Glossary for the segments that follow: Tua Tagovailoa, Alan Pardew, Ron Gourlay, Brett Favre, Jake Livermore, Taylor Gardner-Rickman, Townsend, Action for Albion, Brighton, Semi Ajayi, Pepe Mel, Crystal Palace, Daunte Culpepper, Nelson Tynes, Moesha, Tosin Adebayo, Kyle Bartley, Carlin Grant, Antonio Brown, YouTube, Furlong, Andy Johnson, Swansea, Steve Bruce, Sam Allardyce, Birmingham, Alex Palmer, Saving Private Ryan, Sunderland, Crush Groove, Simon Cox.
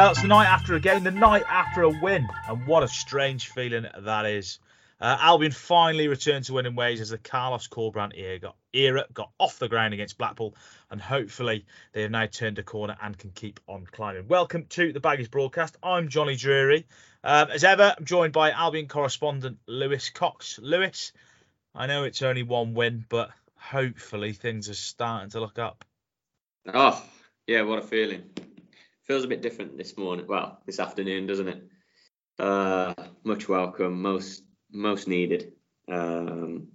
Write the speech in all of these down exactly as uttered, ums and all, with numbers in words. Well, it's the night after a game, the night after a win, and what a strange feeling that is. Uh, Albion finally returned to winning ways as the Carlos Corberán era got, era got off the ground against Blackpool, and hopefully they have now turned a corner and can keep on climbing. Welcome to the Baggies broadcast. I'm Johnny Drury. Um, as ever, I'm joined by Albion correspondent Lewis Cox. Lewis, I know it's only one win, but hopefully things are starting to look up. Oh, yeah, what a feeling. Feels a bit different this morning, well, this afternoon, doesn't it? Uh, much welcome, most... Most needed. Um,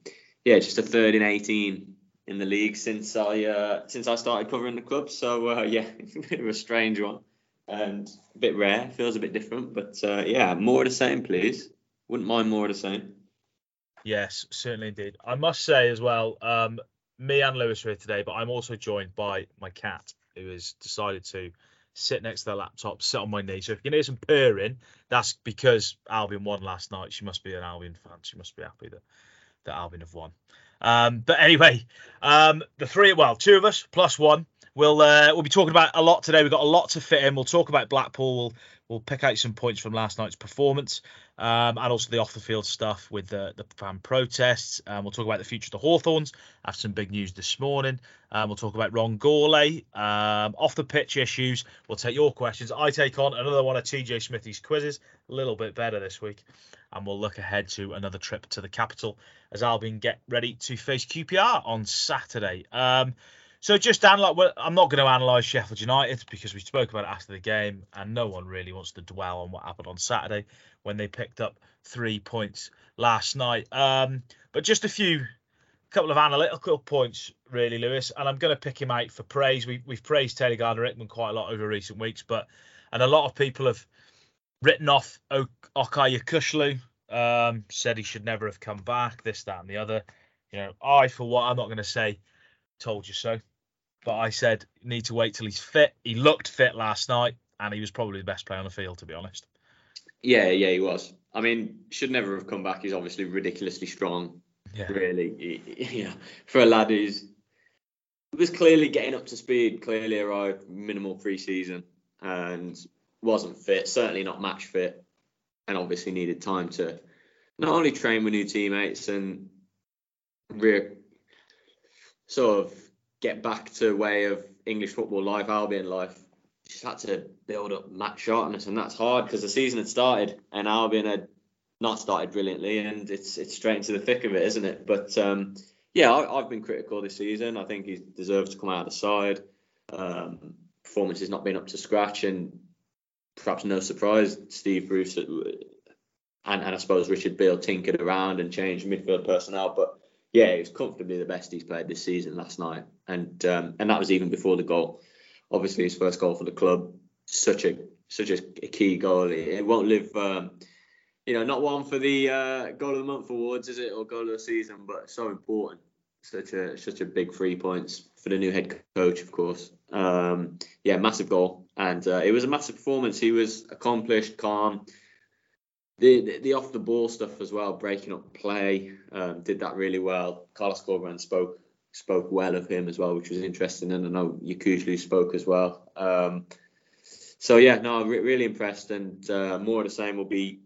yeah, just a third in eighteen in the league since I uh, since I started covering the club. So, uh, yeah, it's a bit of a strange one and a bit rare. Feels a bit different. But, uh, yeah, more of the same, please. Wouldn't mind more of the same. Yes, certainly indeed. I must say as well, um, me and Lewis are here today, but I'm also joined by my cat, who has decided to sit next to their laptop, sit on my knee. So if you can hear some purring, that's because Albion won last night. She must be an Albion fan. She must be happy that, that Albion have won. Um, but anyway, um, the three, well, two of us plus one, we'll uh, we'll be talking about a lot today. We've got a lot to fit in. We'll talk about Blackpool. We'll, we'll pick out some points from last night's performance, um, and also the off-the-field stuff with the, the fan protests. Um, we'll talk about the future of the Hawthorns. I have some big news this morning. Um, we'll talk about Ron Gourlay, um, off-the-pitch issues. We'll take your questions. I take on another one of T J Smithy's quizzes, a little bit better this week. And we'll look ahead to another trip to the capital as Albion get ready to face Q P R on Saturday. Um So just analyze. Well, I'm not going to analyse Sheffield United because we spoke about it after the game, and no one really wants to dwell on what happened on Saturday when they picked up three points last night. Um, but just a few, couple of analytical points really, Lewis. And I'm going to pick him out for praise. We, we've praised Taylor Gardner-Hickman quite a lot over recent weeks, but and a lot of people have written off o- Okai Akushlu, um, said he should never have come back. This, that, and the other. You know, I for what I'm not going to say. Told you so. But I said, need to wait till he's fit. He looked fit last night, and he was probably the best player on the field, to be honest. Yeah, yeah, he was. I mean, should never have come back. He's obviously ridiculously strong, yeah. Really. Yeah, for a lad who's was clearly getting up to speed, clearly arrived minimal pre-season, and wasn't fit, certainly not match fit, and obviously needed time to not only train with new teammates and re- sort of get back to way of English football life, Albion life. Just had to build up match sharpness, and that's hard because the season had started and Albion had not started brilliantly, and it's it's straight into the thick of it, isn't it? But um, yeah, I, I've been critical this season. I think he deserves to come out of the side. Um, performance has not been up to scratch, and perhaps no surprise, Steve Bruce and, and I suppose Richard Beale tinkered around and changed midfield personnel, but yeah, he was comfortably the best he's played this season last night. And um, and that was even before the goal. Obviously, his first goal for the club, such a such a key goal. It won't live, um, you know, not one for the uh, Goal of the Month awards, is it? Or Goal of the Season, but so important. Such a such a big three points for the new head coach, of course. Um, yeah, massive goal. And uh, it was a massive performance. He was accomplished, calm. The, the the off the ball stuff as well, breaking up play, um, did that really well. Carlos Corberán spoke spoke well of him as well, which was interesting, and I know Yakushlu spoke as well. Um, so yeah, no, I'm re- really impressed, and uh, more of the same will be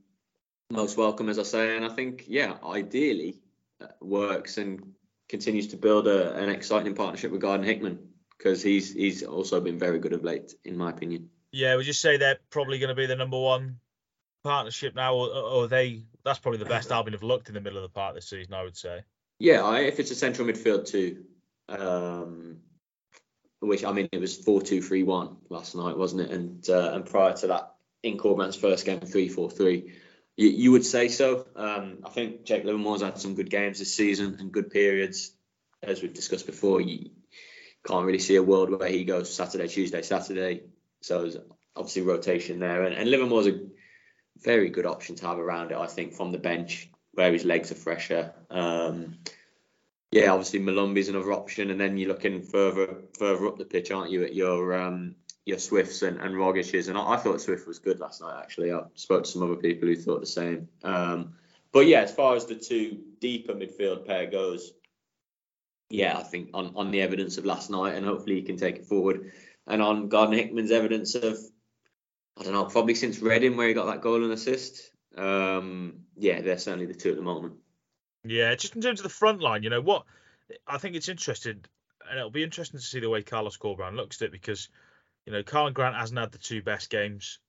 most welcome, as I say. And I think yeah, ideally uh, works and continues to build a, an exciting partnership with Gardner-Hickman, because he's he's also been very good of late, in my opinion. Yeah, would you say they're probably going to be the number one partnership now, or, or they that's probably the best Albion have looked in the middle of the park this season, I would say? Yeah, if it's a central midfield too, um, which I mean it was four two three one last night, wasn't it? And uh, and prior to that, in Corberán's first game, three four three, you, you would say so. Um, I think Jake Livermore's had some good games this season and good periods, as we've discussed before. You can't really see a world where he goes Saturday, Tuesday, Saturday. So there's obviously rotation there, and, and Livermore's a very good option to have around it, I think, from the bench where his legs are fresher. Um, yeah, obviously Malumbi's another option, and then you're looking further further up the pitch, aren't you, at your um, your Swifts and, and Rogic's. And I, I thought Swift was good last night, actually. I spoke to some other people who thought the same. Um, but yeah, as far as the two deeper midfield pair goes, yeah, I think on, on the evidence of last night, and hopefully he can take it forward, and on Gardner-Hickman's evidence of I don't know, probably since Reading where he got that goal and assist. Um, yeah, they're certainly the two at the moment. Yeah, just in terms of the front line, you know, what I think it's interesting, and it'll be interesting to see the way Carlos Corberán looks at it, because, you know, Carlin Grant hasn't had the two best games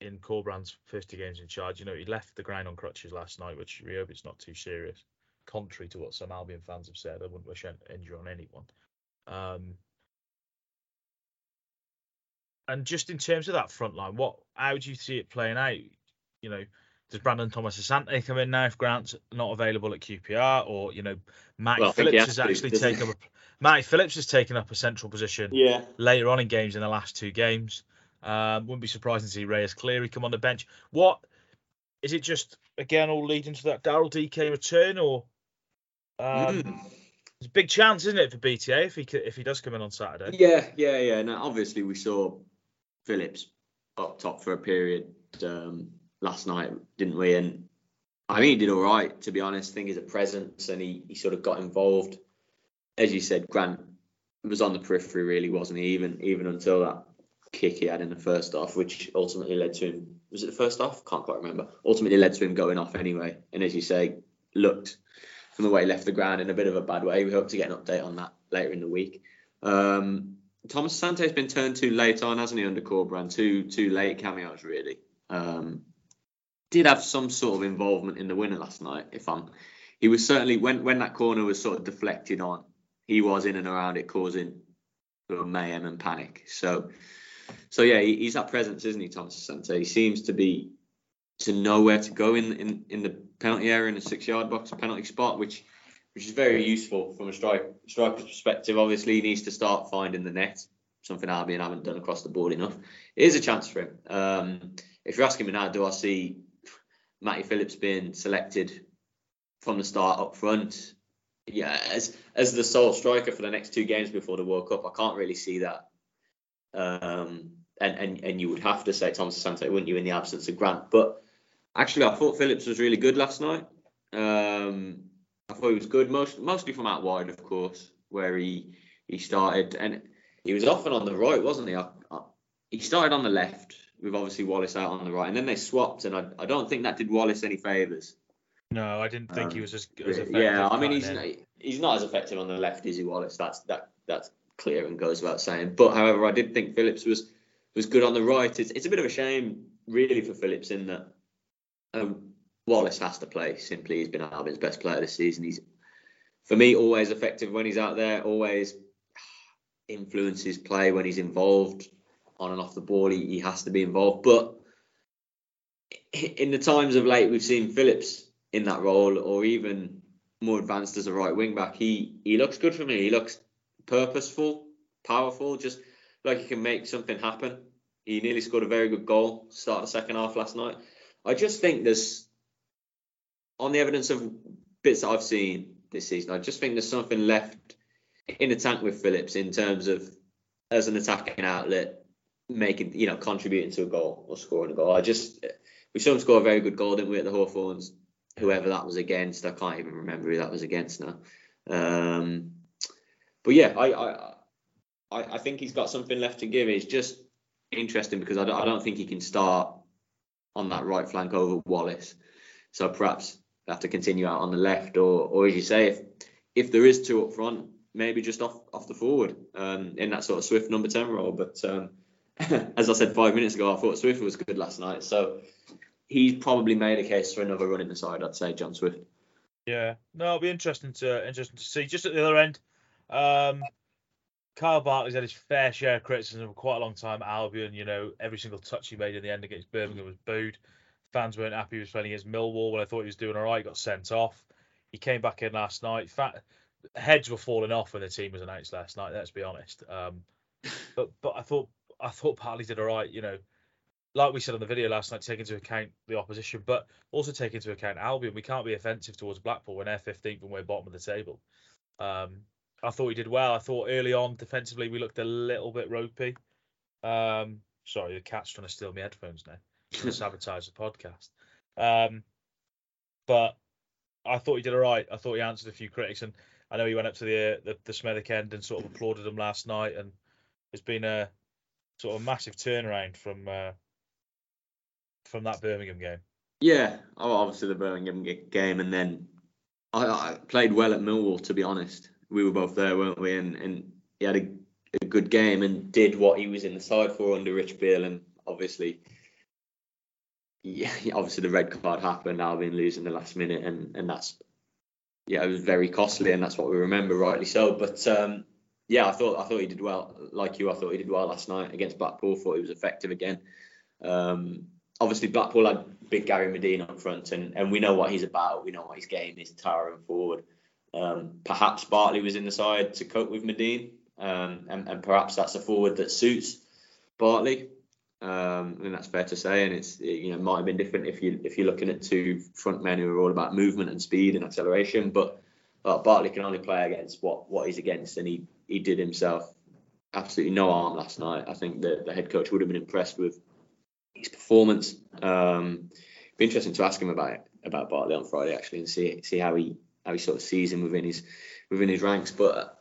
in Corberán's first two games in charge. You know, he left the ground on crutches last night, which we hope it's not too serious, contrary to what some Albion fans have said. I wouldn't wish an injury on anyone. Um, and just in terms of that front line, what, how do you see it playing out? You know, does Brandon Thomas Asante come in now if Grant's not available at Q P R? Or, you know, Matt well, Phillips has actually to, taken up Matt Phillips has taken up a central position yeah. later on in games in the last two games. Um, wouldn't be surprising to see Reyes Cleary come on the bench. What is it, just again all leading to that Daryl Dike return? Or um, mm. it's a big chance, isn't it, for B T A if he if he does come in on Saturday? Yeah, yeah, yeah. Now obviously we saw Phillips up top for a period um, last night, didn't we? And I mean, he did all right, to be honest. I think he's a presence, and he he sort of got involved. As you said, Grant was on the periphery, really, wasn't he? Even even until that kick he had in the first half, which ultimately led to him. Was it the first half? Can't quite remember. Ultimately led to him going off anyway. And as you say, looked from the way he left the ground in a bit of a bad way. We hope to get an update on that later in the week. Um, Thomas Asante has been turned too late on, hasn't he, under Corberán? Too too late cameos, really. Um, did have some sort of involvement in the winner last night. If I'm, he was certainly when when that corner was sort of deflected on, he was in and around it, causing sort of mayhem and panic. So. So, yeah, he's that presence, isn't he, Thomas Asante? He seems to be to know where to go in, in, in the penalty area, in the six-yard box, penalty spot, which which is very useful from a strike, striker's perspective. Obviously, he needs to start finding the net, something Albion haven't done across the board enough. It is a chance for him. Um, if you're asking me now, do I see Matty Phillips being selected from the start up front? Yeah, as, as the sole striker for the next two games before the World Cup, I can't really see that. Um, and, and and you would have to say Thomas Asante, wouldn't you, in the absence of Grant? But actually, I thought Phillips was really good last night. Um, I thought he was good, most, mostly from out wide, of course, where he he started. And he was often on the right, wasn't he? I, I, he started on the left, with obviously Wallace out on the right. And then they swapped, and I, I don't think that did Wallace any favours. No, I didn't think um, he was as, as effective. Yeah, I mean, he's not, he's not as effective on the left, is he, Wallace? That's that that's... clear and goes without saying. But however, I did think Phillips was was good on the right. It's, it's a bit of a shame, really, for Phillips in that um, Wallace has to play. Simply, he's been Albion's best player this season. He's, for me, always effective when he's out there. Always influences play when he's involved on and off the ball. He, he has to be involved. But in the times of late, we've seen Phillips in that role, or even more advanced as a right wing back. He he looks good for me. He looks purposeful, powerful, just like he can make something happen. He nearly scored a very good goal start of the second half last night. I just think there's, on the evidence of bits that I've seen this season, I just think there's something left in the tank with Phillips in terms of, as an attacking outlet, making, you know, contributing to a goal or scoring a goal. I just, we saw him score a very good goal, didn't we, at the Hawthorns? Whoever that was against, I can't even remember who that was against now. Um, But yeah, I, I I think he's got something left to give. It's just interesting because I don't, I don't think he can start on that right flank over Wallace. So perhaps they have to continue out on the left, or or as you say, if if there is two up front, maybe just off, off the forward um, in that sort of Swift number ten role. But um, as I said five minutes ago, I thought Swift was good last night. So he's probably made a case for another run in the side, I'd say, John Swift. Yeah, no, it'll be interesting to interesting to see. Just at the other end, Um, Kyle Bartley's had his fair share of criticism for quite a long time. Albion, you know, every single touch he made in the end against Birmingham was booed. Fans weren't happy he was playing against Millwall when I thought he was doing all right. He got sent off. He came back in last night. Fat, heads were falling off when the team was announced last night. Let's be honest. Um, but but I thought I thought Bartley did all right. You know, like we said on the video last night, take into account the opposition, but also take into account Albion. We can't be offensive towards Blackpool when they're fifteenth and we're bottom of the table. Um, I thought he did well. I thought early on, defensively, we looked a little bit ropey. Um, sorry, the cat's trying to steal my headphones now. He's trying to sabotage the podcast. Um, but I thought he did all right. I thought he answered a few critics. And I know he went up to the the, the Smethwick end and sort of applauded them last night. And it's been a sort of massive turnaround from uh, from that Birmingham game? Yeah, obviously the Birmingham game, and then I, I played well at Millwall, to be honest. We were both there, weren't we? And, and he had a, a good game and did what he was in the side for under Rich Beale, and obviously, yeah, obviously the red card happened, Albion losing the last minute, and, and that's, yeah, it was very costly, and that's what we remember, rightly so. But um, yeah, I thought I thought he did well. Like you, I thought he did well last night against Blackpool. Thought he was effective again. Um, obviously, Blackpool had big Gary Medine up front, and, and we know what he's about. We know what his game is, towering forward. Um, perhaps Bartley was in the side to cope with Medine, um, and, and perhaps that's a forward that suits Bartley. Um, and that's fair to say, and it's it, you know might have been different if you if you're looking at two front men who are all about movement and speed and acceleration. But uh, Bartley can only play against what, what he's against, and he, he did himself absolutely no harm last night. I think the the head coach would have been impressed with his performance. Um, it'd be interesting to ask him about it, about Bartley on Friday actually, and see see how he how he sort of sees him within his within his ranks. But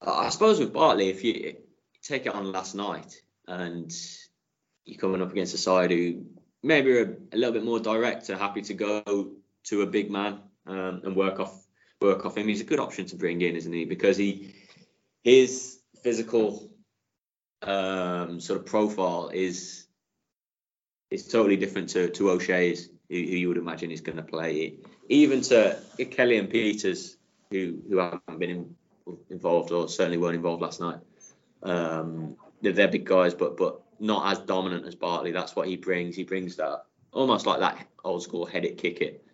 uh, I suppose with Bartley, if you take it on last night and you're coming up against a side who maybe are a little bit more direct, are happy to go to a big man um, and work off work off him. He's a good option to bring in, isn't he? Because he his physical um, sort of profile is is totally different to, to O'Shea's, who, who you would imagine is going to play. Even to Kelly and Peters, who, who haven't been in, involved or certainly weren't involved last night. Um, they're, they're big guys, but but. Not as dominant as Bartley. That's what he brings. He brings that almost like that old school head it, kick it.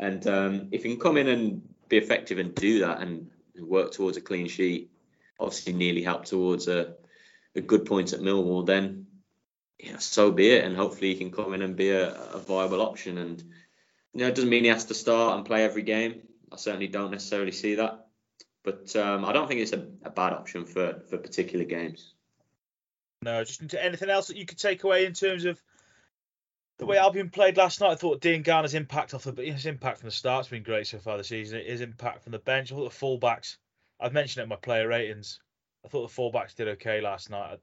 And um, if he can come in and be effective and do that and work towards a clean sheet, obviously nearly help towards a, a good point at Millwall, then yeah, so be it. And hopefully he can come in and be a, a viable option. And you know, it doesn't mean he has to start and play every game. I certainly don't necessarily see that. But um, I don't think it's a, a bad option for, for particular games. No, just into anything else that you could take away in terms of the way Albion played last night. I thought Diangana's impact off the his impact from the start's been great so far this season. His impact from the bench, I thought the fullbacks. I've mentioned it in my player ratings. I thought the fullbacks did okay last night.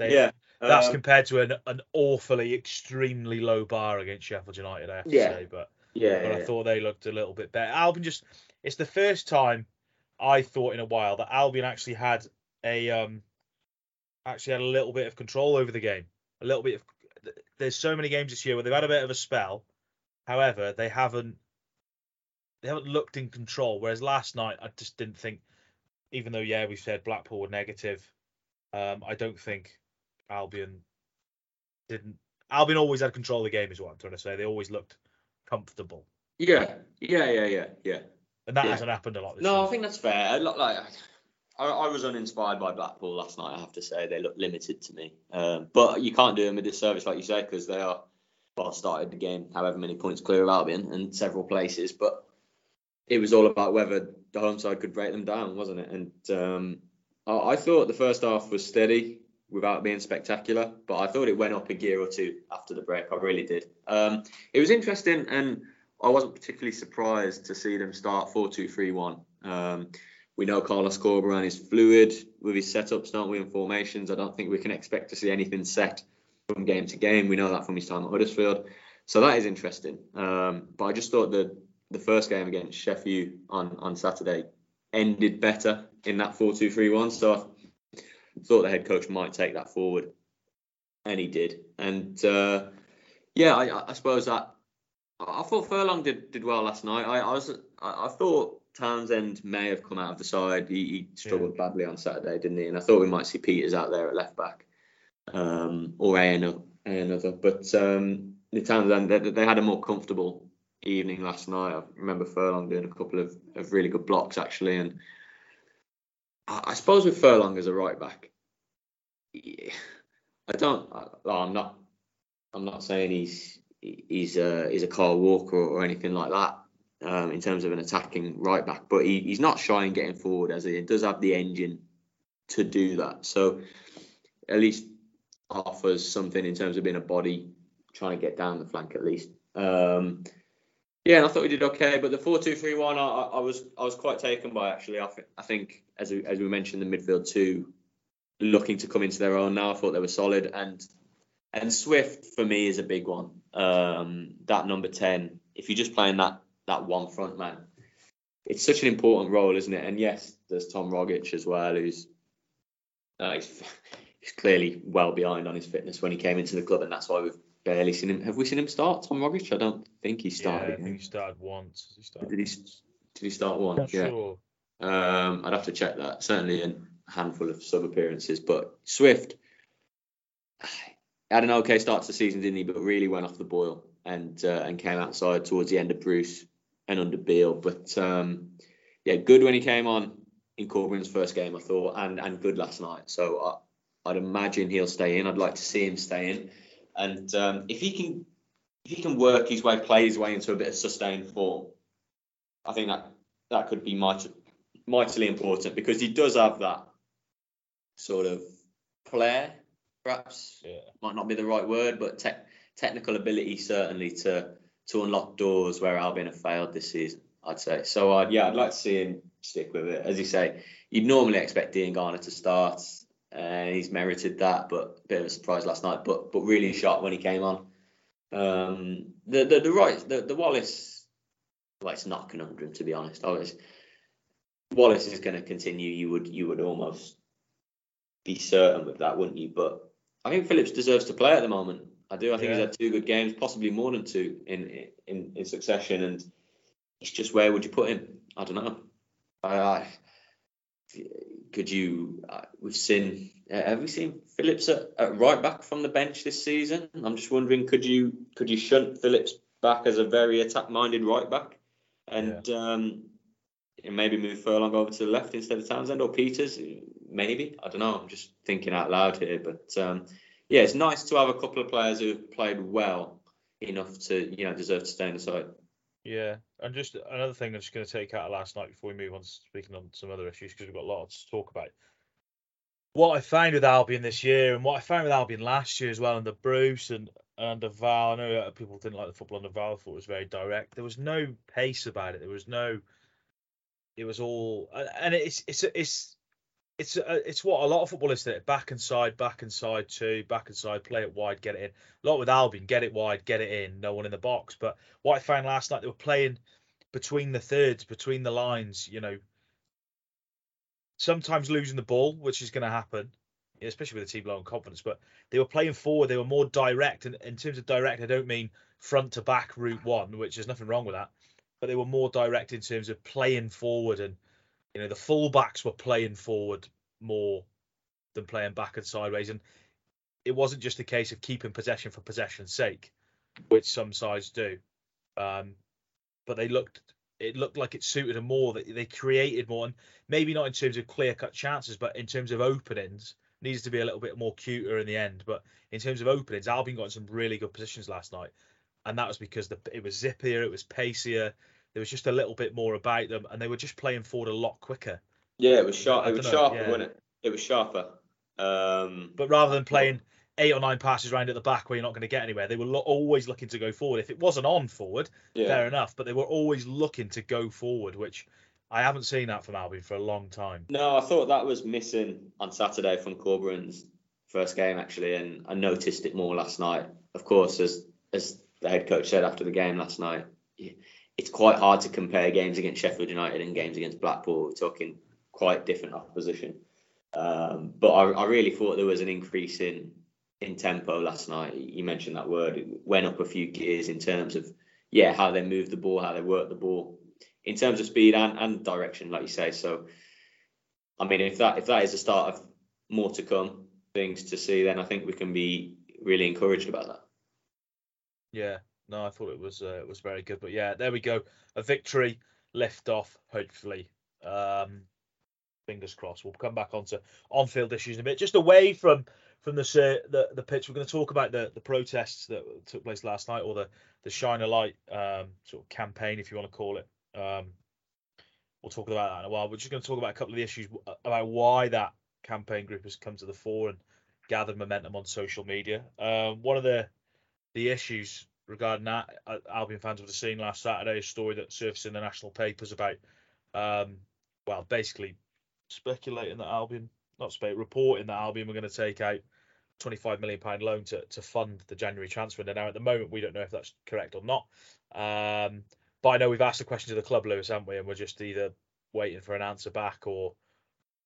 They, yeah, that's um, compared to an, an awfully, extremely low bar against Sheffield United. I have to yeah, say, but yeah, but yeah, I yeah. thought they looked a little bit better. Albion just, it's the first time I thought in a while that Albion actually had a. Um, actually had a little bit of control over the game. A little bit of... There's so many games this year where they've had a bit of a spell. However, they haven't... They haven't looked in control. Whereas last night, I just didn't think... Even though, yeah, we've said Blackpool were negative, um, I don't think Albion didn't... Albion always had control of the game, is what I'm trying to say. They always looked comfortable. Yeah, yeah, yeah, yeah, yeah. And that yeah. hasn't happened a lot this no, season. I think that's fair. A lot like... I, I was uninspired by Blackpool last night, I have to say. They looked limited to me. Um, but you can't do them a disservice, like you say, because they are, well, started the game however many points clear of Albion in several places. But it was all about whether the home side could break them down, wasn't it? And um, I, I thought the first half was steady without being spectacular. But I thought it went up a gear or two after the break. I really did. Um, it was interesting, and I wasn't particularly surprised to see them start four two three one. Um, We know Carlos Corberán is fluid with his setups, don't we, and formations. I don't think we can expect to see anything set from game to game. We know that from his time at Huddersfield. So that is interesting. Um, but I just thought that the first game against Sheffield on, on Saturday ended better in that four two three one. So I thought the head coach might take that forward. And he did. And uh, yeah, I, I suppose that... I thought Furlong did, did well last night. I, I was I, I thought... Townsend may have come out of the side. He, he struggled yeah. badly on Saturday, didn't he? And I thought we might see Peters out there at left back um, or a another. But um, the Townsend, they, they had a more comfortable evening last night. I remember Furlong doing a couple of, of really good blocks, actually. And I, I suppose with Furlong as a right back, yeah, I don't. I, I'm not. I'm not saying he's he's a he's a Kyle Walker or, or anything like that. Um, in terms of an attacking right back, but he, he's not shy in getting forward, as he does have the engine to do that. So at least offers something in terms of being a body trying to get down the flank at least. Um, yeah, and I thought we did okay. But the four two three one, I, I was I was quite taken by actually. I, th- I think as we, as we mentioned, the midfield two looking to come into their own now. I thought they were solid, and and Swift for me is a big one. um, that number ten, if you're just playing that that one front man, it's such an important role, isn't it? And yes, there's Tom Rogic as well, who's uh, he's, he's clearly well behind on his fitness when he came into the club, and that's why we've barely seen him. Have we seen him start, Tom Rogic? I don't think he started. Yeah, I think he started once. He started. Did, he, did he start once? Not yeah. Sure. Um, I'd have to check that. Certainly a handful of sub appearances, but Swift had an okay start to the season, didn't he? But really went off the boil and uh, and came outside towards the end of Bruce and under Beale. But um, yeah, good when he came on in Corberan's first game, I thought, and and good last night. So I, I'd imagine he'll stay in. I'd like to see him stay in. And um, if he can, if he can work his way, play his way into a bit of sustained form, I think that that could be might, mightily important, because he does have that sort of flair, perhaps yeah. might not be the right word, but te- technical ability certainly to to unlock doors where Albion have failed this season, I'd say. So uh, yeah, I'd like to see him stick with it. As you say, you'd normally expect Diangana to start. Uh, he's merited that, but a bit of a surprise last night. But but really sharp when he came on. Um, the the the right the, the Wallace, well, it's not conundrum, to be honest. Always Wallace is going to continue. You would you would almost be certain with that, wouldn't you? But I think Phillips deserves to play at the moment. I do. I think yeah. he's had two good games, possibly more than two in in in succession, and it's just, where would you put him? I don't know. I. I Could you? Uh, we've seen. Uh, have we seen Phillips at, at right back from the bench this season? I'm just wondering, could you could you shunt Phillips back as a very attack-minded right back, and yeah. um, maybe move Furlong over to the left instead of Townsend or Peters? Maybe, I don't know. I'm just thinking out loud here, but um, yeah, it's nice to have a couple of players who have played well enough to, you know, deserve to stay in the side. Yeah, and just another thing I'm just going to take out of last night before we move on to speaking on some other issues, because we've got a lot to talk about. What I found with Albion this year and what I found with Albion last year as well, under Bruce and under Val, I know people didn't like the football under Val, I thought it was very direct. There was no pace about it. There was no, it was all, and it's it's it's it's it's what a lot of footballers do: back and side, back and side two, back and side, play it wide, get it in. A lot with Albion, get it wide, get it in, no one in the box. But what I found last night, they were playing between the thirds, between the lines, you know, sometimes losing the ball, which is going to happen, especially with a team low on confidence. But they were playing forward, they were more direct. And in terms of direct, I don't mean front to back, route one, which there's nothing wrong with that. But they were more direct in terms of playing forward, and you know, the fullbacks were playing forward more than playing back and sideways. And it wasn't just a case of keeping possession for possession's sake, which some sides do. Um, but they looked, it looked like it suited them more, that they created more. And maybe not in terms of clear-cut chances, but in terms of openings, needs to be a little bit more cuter in the end. But in terms of openings, Albion got in some really good positions last night. And that was because the, it was zippier, it was pacier. There was just a little bit more about them, and they were just playing forward a lot quicker. Yeah, it was sharp. It was know, sharper, yeah. wasn't it? It was sharper. Um, but rather than playing eight or nine passes round at the back where you're not going to get anywhere, they were lo- always looking to go forward. If it wasn't on forward, yeah. fair enough. But they were always looking to go forward, which I haven't seen that from Albion for a long time. No, I thought that was missing on Saturday from Corberan's first game, actually, and I noticed it more last night. Of course, as as the head coach said after the game last night, yeah, it's quite hard to compare games against Sheffield United and games against Blackpool. We're talking quite different opposition. Um, but I, I really thought there was an increase in in tempo last night. You mentioned that word. It went up a few gears in terms of, yeah, how they move the ball, how they work the ball, in terms of speed and, and direction, like you say. So, I mean, if that if that is the start of more to come, things to see, then I think we can be really encouraged about that. Yeah. No, I thought it was uh, it was very good. But yeah, there we go. A victory, left off, hopefully. Um, fingers crossed. We'll come back onto on-field issues in a bit. Just away from from the the, the pitch, we're going to talk about the, the protests that took place last night, or the, the Shine a Light um, sort of campaign, if you want to call it. Um, we'll talk about that in a while. We're just going to talk about a couple of the issues about why that campaign group has come to the fore and gathered momentum on social media. Uh, one of the the issues regarding that, Albion fans would have seen last Saturday a story that surfaced in the national papers about, um, well, basically speculating that Albion, not speculating, reporting that Albion were going to take out twenty-five million pounds loan to, to fund the January transfer. And now at the moment, we don't know if that's correct or not. Um, but I know we've asked the question to the club, Lewis, haven't we? And we're just either waiting for an answer back or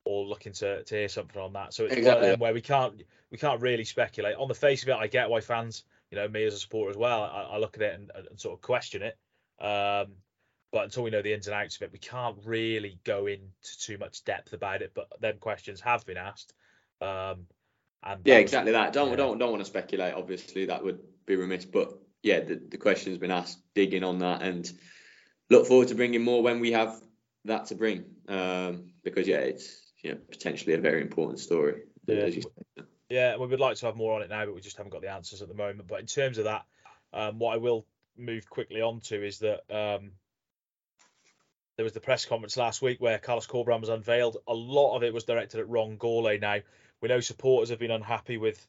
or looking to, to hear something on that. So it's exactly. one of them where we can't we can't really speculate. On the face of it, I get why fans, you know, me as a supporter as well, I, I look at it and, and sort of question it. Um, but until we know the ins and outs of it, we can't really go into too much depth about it. But then questions have been asked. Um, and yeah, exactly that. Don't yeah. don't don't want to speculate. Obviously, that would be remiss. But yeah, the, the question's been asked. Dig in on that and look forward to bringing more when we have that to bring. Um, because yeah, it's you know potentially a very important story. Yeah. As you said. Yeah, we would like to have more on it now, but we just haven't got the answers at the moment. But in terms of that, um, what I will move quickly on to is that um, there was the press conference last week where Carlos Corberán was unveiled. A lot of it was directed at Ron Gourlay. Now, we know supporters have been unhappy with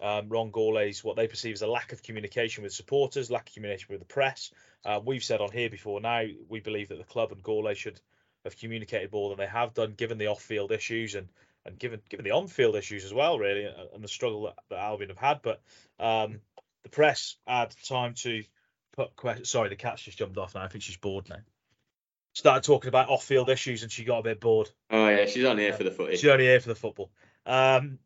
um, Ron Gourlay's, what they perceive as a lack of communication with supporters, lack of communication with the press. Uh, we've said on here before now, we believe that the club and Gourlay should have communicated more than they have done, given the off-field issues and And given given the on-field issues as well, really, and the struggle that, that Albion have had. But um, the press had time to put questions. Sorry, the cat's just jumped off now. I think she's bored now. Started talking about off-field issues and she got a bit bored. Oh, yeah, she's only here uh, for the footy. She's only here for the football. Um,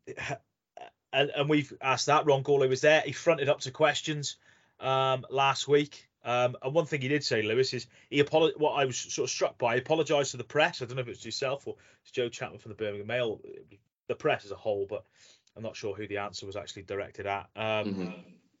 and, and we've asked that. Ron Gourlay was there. He fronted up to questions um, last week. Um, and one thing he did say, Lewis, is he apolog- what I was sort of struck by, he apologised to the press. I don't know if it's yourself or it's Joe Chapman from the Birmingham Mail, the press as a whole, but I'm not sure who the answer was actually directed at. Um, mm-hmm.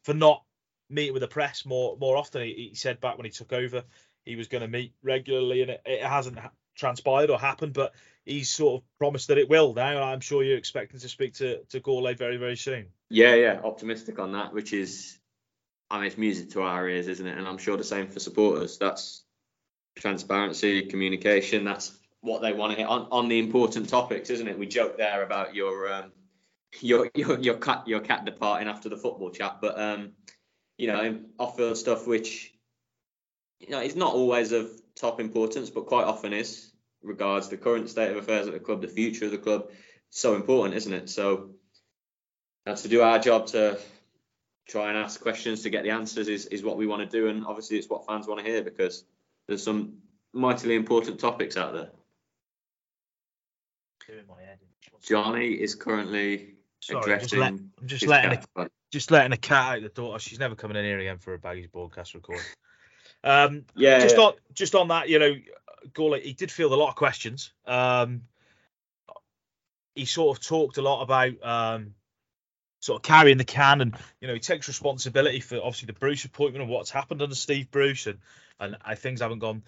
For not meeting with the press more more often, he, he said back when he took over, he was going to meet regularly, and it, it hasn't ha- transpired or happened, but he's sort of promised that it will now, and I'm sure you're expecting to speak to, to Gourlay very, very soon. Yeah, yeah, optimistic on that, which is... I mean, it's music to our ears, isn't it? And I'm sure the same for supporters. That's transparency, communication. That's what they want to hear on, on the important topics, isn't it? We joked there about your um, your your your cat your cat departing after the football chat, but um, you know, off-field stuff, which you know, it's not always of top importance, but quite often is. Regards the current state of affairs at the club, the future of the club, so important, isn't it? So that's to do our job to. Try and ask questions to get the answers is, is what we want to do, and obviously it's what fans want to hear, because there's some mightily important topics out there. Johnny is currently Sorry, addressing. Just, let, just letting a, just letting a cat out the door. She's never coming in here again for a baggies broadcast recording. um, yeah. Just yeah. on just on that, you know, Gourlay, he did field a lot of questions. Um, he sort of talked a lot about. Um, Sort of carrying the can, and you know he takes responsibility for obviously the Bruce appointment and what's happened under Steve Bruce, and and I, things haven't gone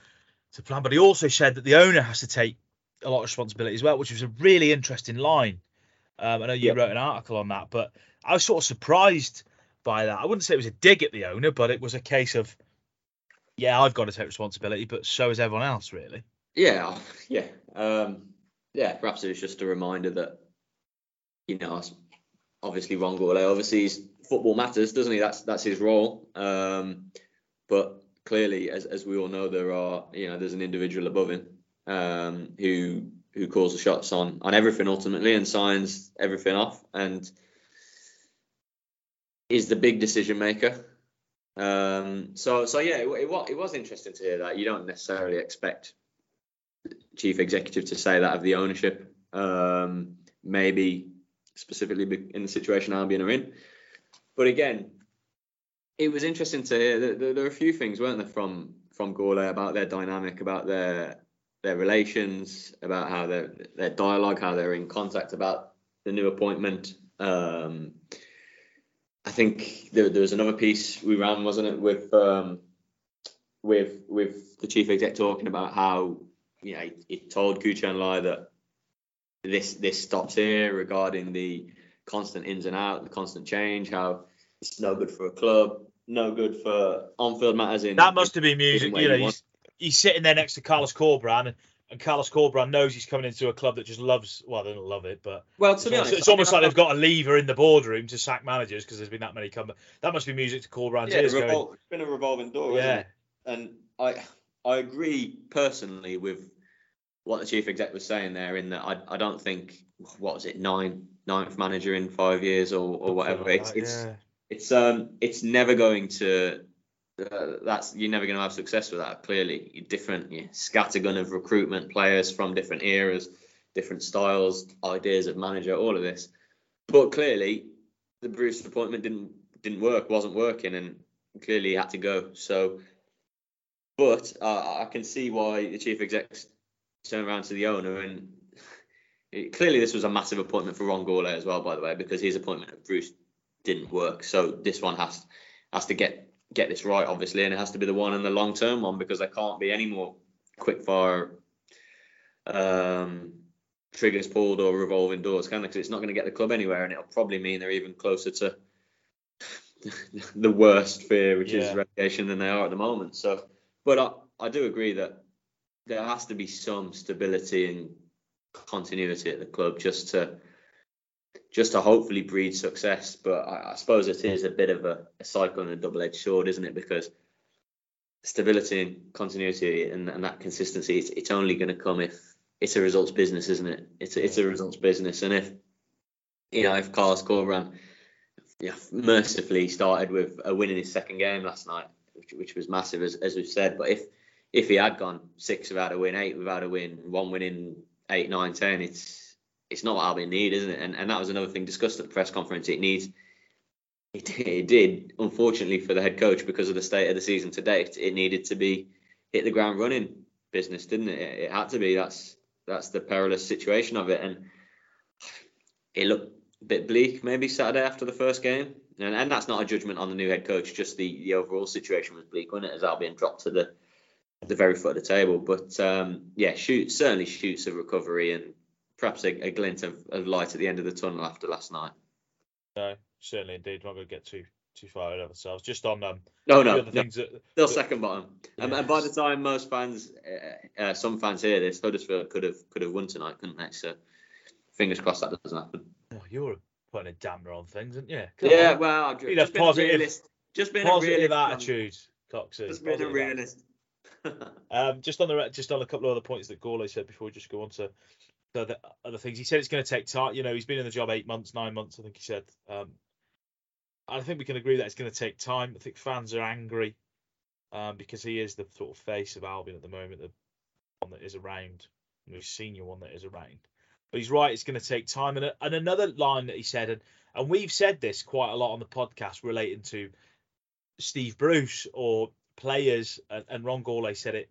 to plan. But he also said that the owner has to take a lot of responsibility as well, which was a really interesting line. Um, I know you yep. wrote an article on that, but I was sort of surprised by that. I wouldn't say it was a dig at the owner, but it was a case of yeah, I've got to take responsibility, but so has everyone else, really. Yeah, yeah, um, yeah. Perhaps it was just a reminder that you know. I Obviously, Ron Gourlay, obviously, he's, football matters, doesn't he? That's that's his role. Um, but clearly, as as we all know, there are you know there's an individual above him um, who who calls the shots on on everything ultimately and signs everything off and is the big decision maker. Um, so so yeah, it, it it was interesting to hear that. You don't necessarily expect the chief executive to say that of the ownership. Um, maybe. Specifically in the situation Albion are in. But again, it was interesting to hear that there are a few things, weren't there, from from Gourlay about their dynamic, about their their relations, about how their their dialogue, how they're in contact about the new appointment. Um, I think there, there was another piece we ran, wasn't it, with um, with with the chief exec talking about how you know he, he told Guochuan Lai that. This this stops here regarding the constant ins and out, the constant change. How it's no good for a club, no good for on-field matters. In that must have been music. You know, he's, he's sitting there next to Carlos Corberán, and, and Carlos Corberán knows he's coming into a club that just loves. Well, they don't love it, but well, to be honest, it's almost like they've got a lever in the boardroom to sack managers because there's been that many come. That must be music to Corberán's ears. Yeah, revol- it's been a revolving door, yeah. Isn't it? And I I agree personally with. what the chief exec was saying there, in that I, I don't think, what was it, nine ninth manager in five years or, or whatever. Like it's that, it's yeah. it's um it's never going to uh, that's you're never going to have success with that. Clearly, you're different, you're scattergun of recruitment, players from different eras, different styles, ideas of manager, all of this. But clearly, the Bruce appointment didn't didn't work, wasn't working, and clearly he had to go. So, but uh, I can see why the chief execs turned around to the owner, and it, clearly this was a massive appointment for Ron Gourlay as well, by the way, because his appointment at Bruce didn't work. So this one has has to get get this right, obviously, and it has to be the one and the long term one, because there can't be any more quick fire um, triggers pulled or revolving doors, can there? Because it's not going to get the club anywhere, and it'll probably mean they're even closer to the worst fear, which yeah. is relegation, than they are at the moment. So, but I, I do agree that there has to be some stability and continuity at the club just to just to hopefully breed success. But I, I suppose it is a bit of a, a cycle and a double-edged sword, isn't it? Because stability and continuity and, and that consistency, it's, it's only going to come if it's a results business, isn't it? It's a, it's a results business, and if you know if Carlos Corberán Yeah, mercifully started with a win in his second game last night, which, which was massive, as, as we've said. But if if he had gone six without a win, eight without a win, one win in eight, nine, ten, it's it's not what Albion need, isn't it? And and that was another thing discussed at the press conference. It needs, it, it did, unfortunately for the head coach, because of the state of the season to date, it needed to be hit the ground running business, didn't it? It, it had to be. That's that's the perilous situation of it, and it looked a bit bleak maybe Saturday after the first game, and, and that's not a judgment on the new head coach, just the, the overall situation was bleak, wasn't it, as Albion dropped to the the very foot of the table. But um, yeah shoot, certainly shoots of recovery and perhaps a, a glint of, of light at the end of the tunnel after last night. No, certainly indeed. We're not going to get too too far out of ourselves just on um, no no, no. Things that, still that, second bottom yeah. um, and by the time most fans uh, uh, some fans hear this, Huddersfield could have could have won tonight, couldn't they? So fingers crossed that doesn't happen. Oh, you're putting a damper on things, aren't you? Come yeah, on. well, just, you know, just being positive, a realist. Just being positive a realist, attitude, Cox. Just being a realist. um, just on the just on a couple of other points that Gourlay said before we just go on to the other, other things. He said it's going to take time. You know, he's been in the job eight months, nine months. I think he said. Um, I think we can agree that it's going to take time. I think fans are angry um, because he is the sort of face of Albion at the moment, the one that is around, the senior one that is around. But he's right, it's going to take time. And, and another line that he said, and, and we've said this quite a lot on the podcast relating to Steve Bruce or players, and, and Ron Gourlay said it,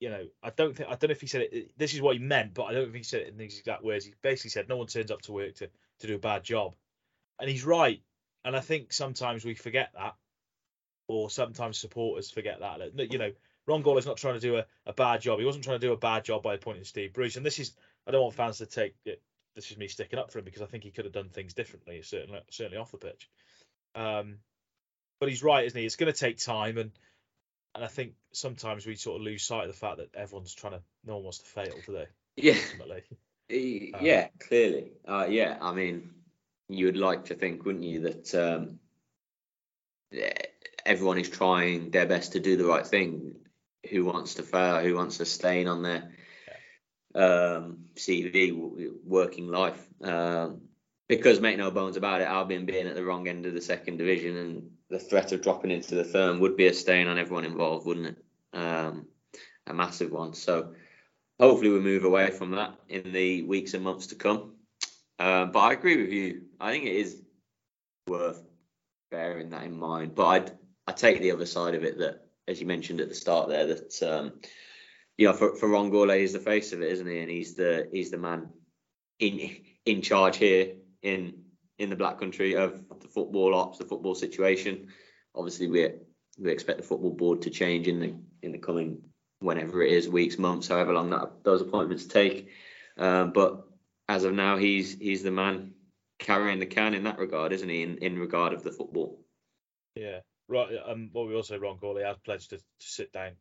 you know, I don't think, I don't know if he said it, this is what he meant, but I don't think he said it in these exact words. He basically said, no one turns up to work to, to do a bad job. And he's right. And I think sometimes we forget that, or sometimes supporters forget that. You know, Ron Gourlay's not trying to do a, a bad job. He wasn't trying to do a bad job by appointing Steve Bruce. And this is, I don't want fans to take it, this is me sticking up for him, because I think he could have done things differently, certainly certainly off the pitch. Um, but he's right, isn't he? It's going to take time, and and I think sometimes we sort of lose sight of the fact that everyone's trying to, no one wants to fail today. Yeah. Ultimately. Yeah, um, clearly. Uh, yeah, I mean, you would like to think, wouldn't you, that um, everyone is trying their best to do the right thing. Who wants to fail? Who wants to stain on their Um, C V, working life, um, because make no bones about it, Albion being at the wrong end of the second division and the threat of dropping into the third would be a stain on everyone involved, wouldn't it? Um, a massive one. So hopefully we move away from that in the weeks and months to come. Uh, but I agree with you. I think it is worth bearing that in mind. But I'd, I take the other side of it that, as you mentioned at the start there, that um, you know, for, for Ron Gourlay, he's the face of it, isn't he? And he's the he's the man in in charge here in in the Black Country of the football ops, the football situation. Obviously, we we expect the football board to change in the in the coming, whenever it is, weeks, months, however long that those appointments take. Um, but as of now, he's he's the man carrying the can in that regard, isn't he? In in regard of the football. Yeah, right. Um, well, we also Ron Gourlay has pledged to, to sit down.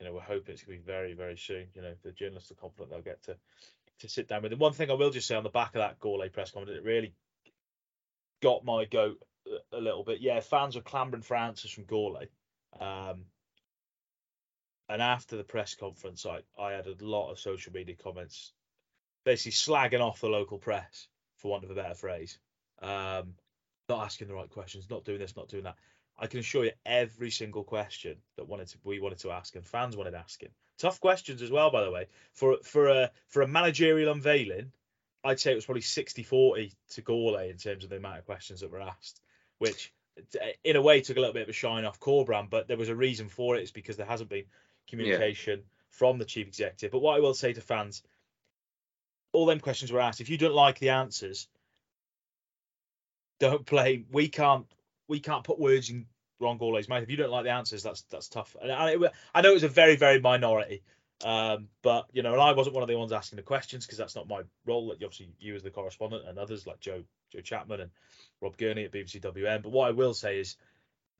You know, we're hoping it's going to be very, very soon. You know, the journalists are confident they'll get to, to sit down with him. One thing I will just say on the back of that Gourlay press conference, it really got my goat a little bit. Yeah, fans were clamouring for answers from Gourlay. Um, And after the press conference, I, I had a lot of social media comments basically slagging off the local press, for want of a better phrase. Um, not asking the right questions, not doing this, not doing that. I can assure you every single question that wanted to, we wanted to ask and fans wanted asking. Tough questions as well, by the way. For for a for a managerial unveiling, I'd say it was probably sixty forty to Gourlay in terms of the amount of questions that were asked, which in a way took a little bit of a shine off Corberán, but there was a reason for it. It's because there hasn't been communication yeah. from the chief executive. But what I will say to fans, all them questions were asked. If you don't like the answers, don't blame. We can't. We can't put words in Ron Gourlay's mouth. If you don't like the answers, that's that's tough. And I, it, I know it was a very, very minority, um, but you know, and I wasn't one of the ones asking the questions because that's not my role. Obviously, you as the correspondent and others like Joe Joe Chapman and Rob Gurney at B B C W M. But what I will say is,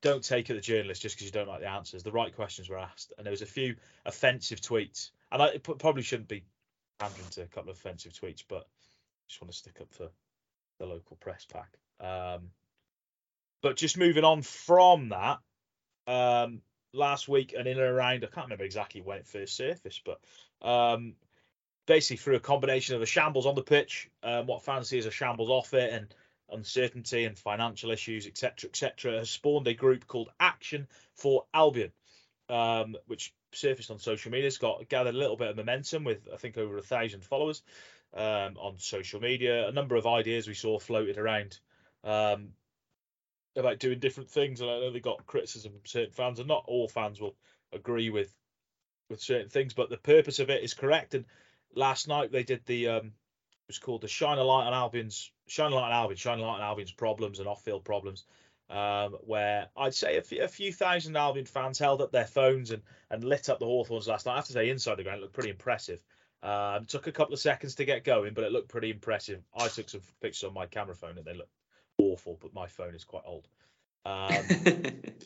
don't take it the journalist just because you don't like the answers. The right questions were asked, and there was a few offensive tweets, and I it probably shouldn't be pandering to a couple of offensive tweets, but I just want to stick up for the local press pack. Um, But just moving on from that, um, last week and in and around, I can't remember exactly when it first surfaced, but um, basically through a combination of a shambles on the pitch, um, what fans see as a shambles off it, and uncertainty and financial issues, et cetera, et cetera, has spawned a group called Action for Albion, um, which surfaced on social media. It's got gathered a little bit of momentum with, I think, over a thousand followers um, on social media. A number of ideas we saw floated around. Um, about doing different things, and I know they got criticism from certain fans, and not all fans will agree with with certain things, but the purpose of it is correct. And last night they did the um it was called the Shine a Light on Albion's Shine a Light on Albion Shine a Light on Albion's problems and off-field problems, um where I'd say a few, a few thousand Albion fans held up their phones and and lit up the Hawthorns last night. I have to say, inside the ground it looked pretty impressive. Um took a couple of seconds to get going, but it looked pretty impressive. I took some pictures on my camera phone and they looked awful, but my phone is quite old. Um,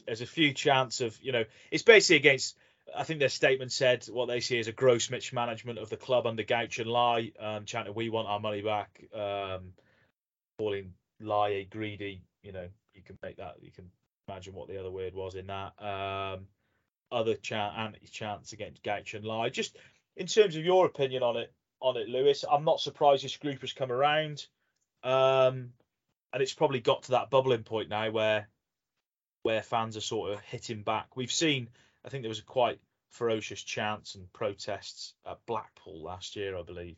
there's a few chants of, you know, it's basically against, I think their statement said what they see as a gross mismanagement of the club under Guochuan Lai, um, chanting, "We want our money back," um, calling Lai a greedy, you know, you can make that, you can imagine what the other word was in that. Um, other chant, anti-chants against Guochuan Lai. Just in terms of your opinion on it, on it, Lewis, I'm not surprised this group has come around. Um, And it's probably got to that bubbling point now where where fans are sort of hitting back. We've seen, I think there was a quite ferocious chants and protests at Blackpool last year, I believe.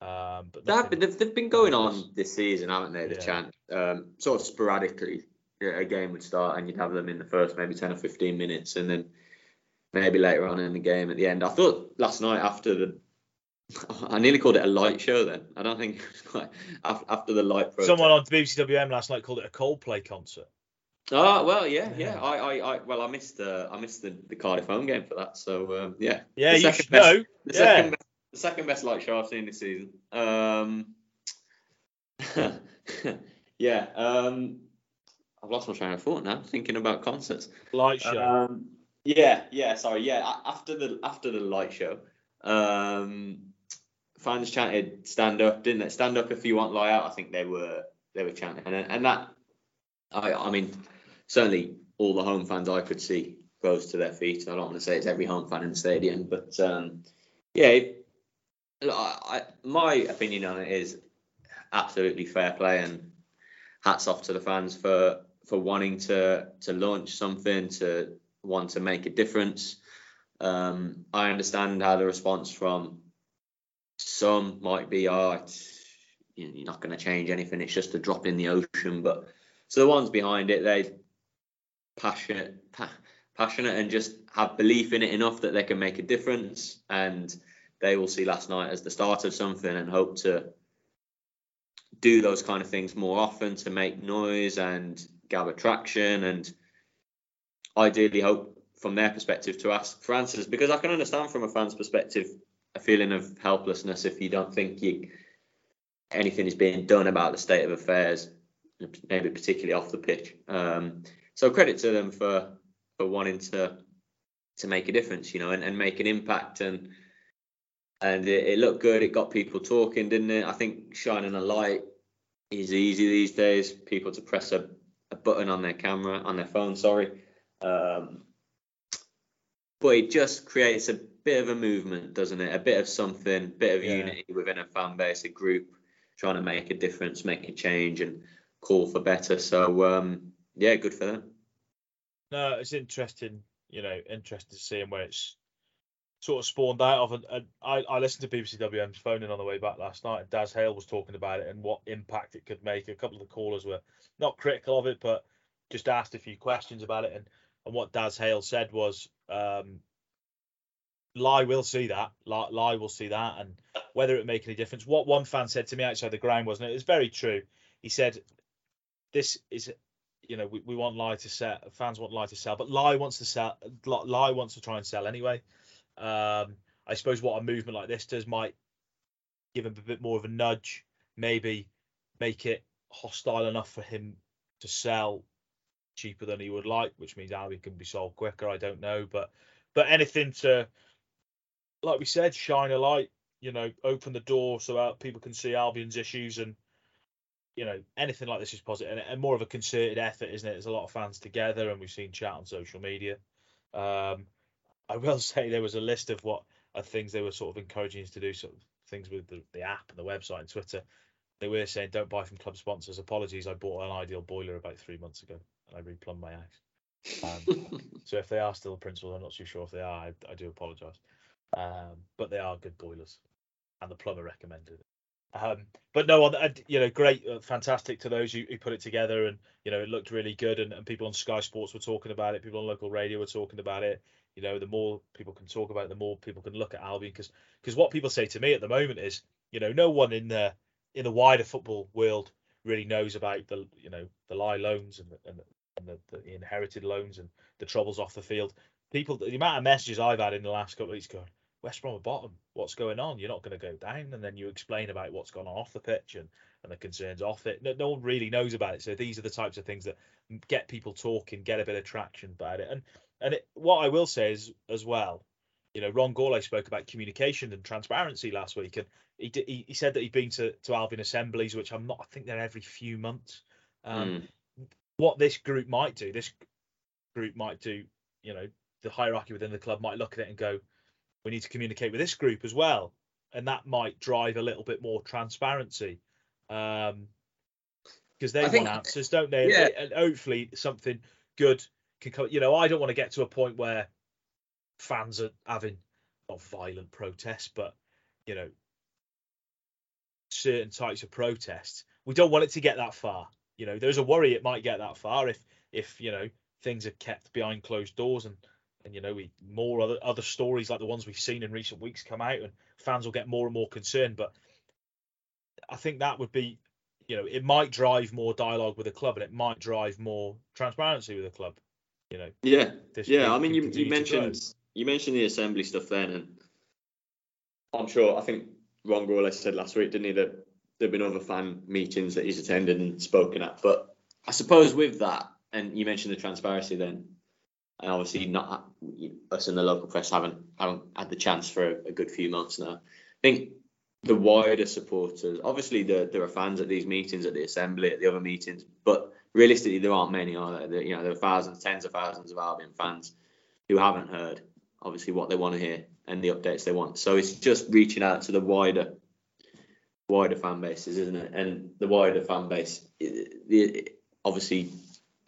Um, but that, they've, they've been going on this season, haven't they, the yeah. chant? Um, sort of sporadically, a game would start and you'd have them in the first maybe ten or fifteen minutes, and then maybe later on in the game at the end. I thought last night after the... I nearly called it a light show then. I don't think it was quite after the light protest. Someone on B B C W M last night called it a Coldplay concert. Oh well, yeah, yeah. yeah. I, I, I, well, I missed, uh, I missed the, the Cardiff home game for that. So um, yeah, yeah, the you should best, know. The yeah. second, best, the second best light show I've seen this season. Um, yeah, um, I've lost my train of thought now. Thinking about concerts, light show. Um, yeah, yeah. Sorry, yeah. After the after the light show. Um, Fans chanted "stand up," didn't they? "Stand up if you want lie out." I think they were they were chanting, and and that I I mean certainly all the home fans I could see rose to their feet. I don't want to say it's every home fan in the stadium, but um, yeah, it, I, I, my opinion on it is absolutely fair play, and hats off to the fans for for wanting to to launch something, to want to make a difference. Um, I understand how the response from some might be, oh, it's, you're not going to change anything, it's just a drop in the ocean. But so the ones behind it, they're passionate, pa- passionate and just have belief in it enough that they can make a difference. And they will see last night as the start of something and hope to do those kind of things more often to make noise and gather traction, and ideally hope from their perspective to ask for answers, because I can understand from a fan's perspective a feeling of helplessness if you don't think you, anything is being done about the state of affairs, maybe particularly off the pitch. Um, so credit to them for for wanting to to make a difference, you know, and, and make an impact. And and it, it looked good. It got people talking, didn't it? I think shining a light is easy these days. People to press a, a button on their camera, on their phone, sorry. Um, but it just creates a bit of a movement, doesn't it? A bit of something, bit of yeah. unity within a fan base, a group trying to make a difference, make a change and call for better. So, um, yeah, good for them. No, it's interesting, you know, interesting to see where it's sort of spawned out of. And, and I, I listened to B B C W M's phone-in on the way back last night, and Daz Hale was talking about it and what impact it could make. A couple of the callers were not critical of it, but just asked a few questions about it. And, and what Daz Hale said was, um, Lai will see that. Lai, Lai will see that. And whether it make any difference. What one fan said to me outside the ground, wasn't it? It's very true. He said, this is... You know, we, we want Lai to sell. Fans want Lai to sell, but Lai wants to sell. Lai wants to try and sell anyway. Um, I suppose what a movement like this does might give him a bit more of a nudge, maybe make it hostile enough for him to sell cheaper than he would like, which means Albion can be sold quicker. I don't know, but but anything to, like we said, shine a light. You know, open the door so that people can see Albion's issues and. You know, anything like this is positive, and more of a concerted effort, isn't it? There's a lot of fans together, and we've seen chat on social media. Um, I will say there was a list of what of things they were sort of encouraging us to do, sort of things with the, the app and the website and Twitter. They were saying, don't buy from club sponsors. Apologies, I bought an Ideal boiler about three months ago, and I replumbed my house. Um, so if they are still principal, I'm not too sure if they are. I, I do apologise. Um, but they are good boilers, and the plumber recommended it. Um, but no, you know, great, uh, fantastic to those who, who put it together, and you know, it looked really good. And, and people on Sky Sports were talking about it. People on local radio were talking about it. You know, the more people can talk about it, the more people can look at Albion. Because because what people say to me at the moment is, you know, no one in the in the wider football world really knows about the you know the Lai loans and the, and, the, and the, the inherited loans and the troubles off the field. People, the amount of messages I've had in the last couple of weeks going, West Brom are bottom. What's going on? You're not going to go down. And then you explain about what's gone on off the pitch and, and the concerns off it. No, no one really knows about it. So these are the types of things that get people talking, get a bit of traction about it. And and it, what I will say is as well, you know, Ron Gourlay spoke about communication and transparency last week, and he did, he, he said that he'd been to, to Albion assemblies, which I'm not. I think they're every few months. Um, mm. What this group might do, this group might do, you know, the hierarchy within the club might look at it and go, we need to communicate with this group as well, and that might drive a little bit more transparency because um, they I want answers, don't they? Yeah. And hopefully something good can come. You know, I don't want to get to a point where fans are having not violent protests, but you know, certain types of protests. We don't want it to get that far. You know, there's a worry it might get that far if if you know things are kept behind closed doors and. And, you know, we more other, other stories like the ones we've seen in recent weeks come out, and fans will get more and more concerned. But I think that would be, you know, it might drive more dialogue with the club, and it might drive more transparency with the club. You know. Yeah. Yeah. I mean, you, you mentioned you mentioned the assembly stuff then, and I'm sure I think Ron Gourlay said last week, didn't he, that there've been other fan meetings that he's attended and spoken at. But I suppose with that, and you mentioned the transparency then. And obviously, not us in the local press haven't haven't had the chance for a, a good few months now. I think the wider supporters, obviously, there there are fans at these meetings, at the assembly, at the other meetings, but realistically, there aren't many, are there? You know, there are thousands, tens of thousands of Albion fans who haven't heard obviously what they want to hear and the updates they want. So it's just reaching out to the wider wider fan bases, isn't it? And the wider fan base, it, it, obviously.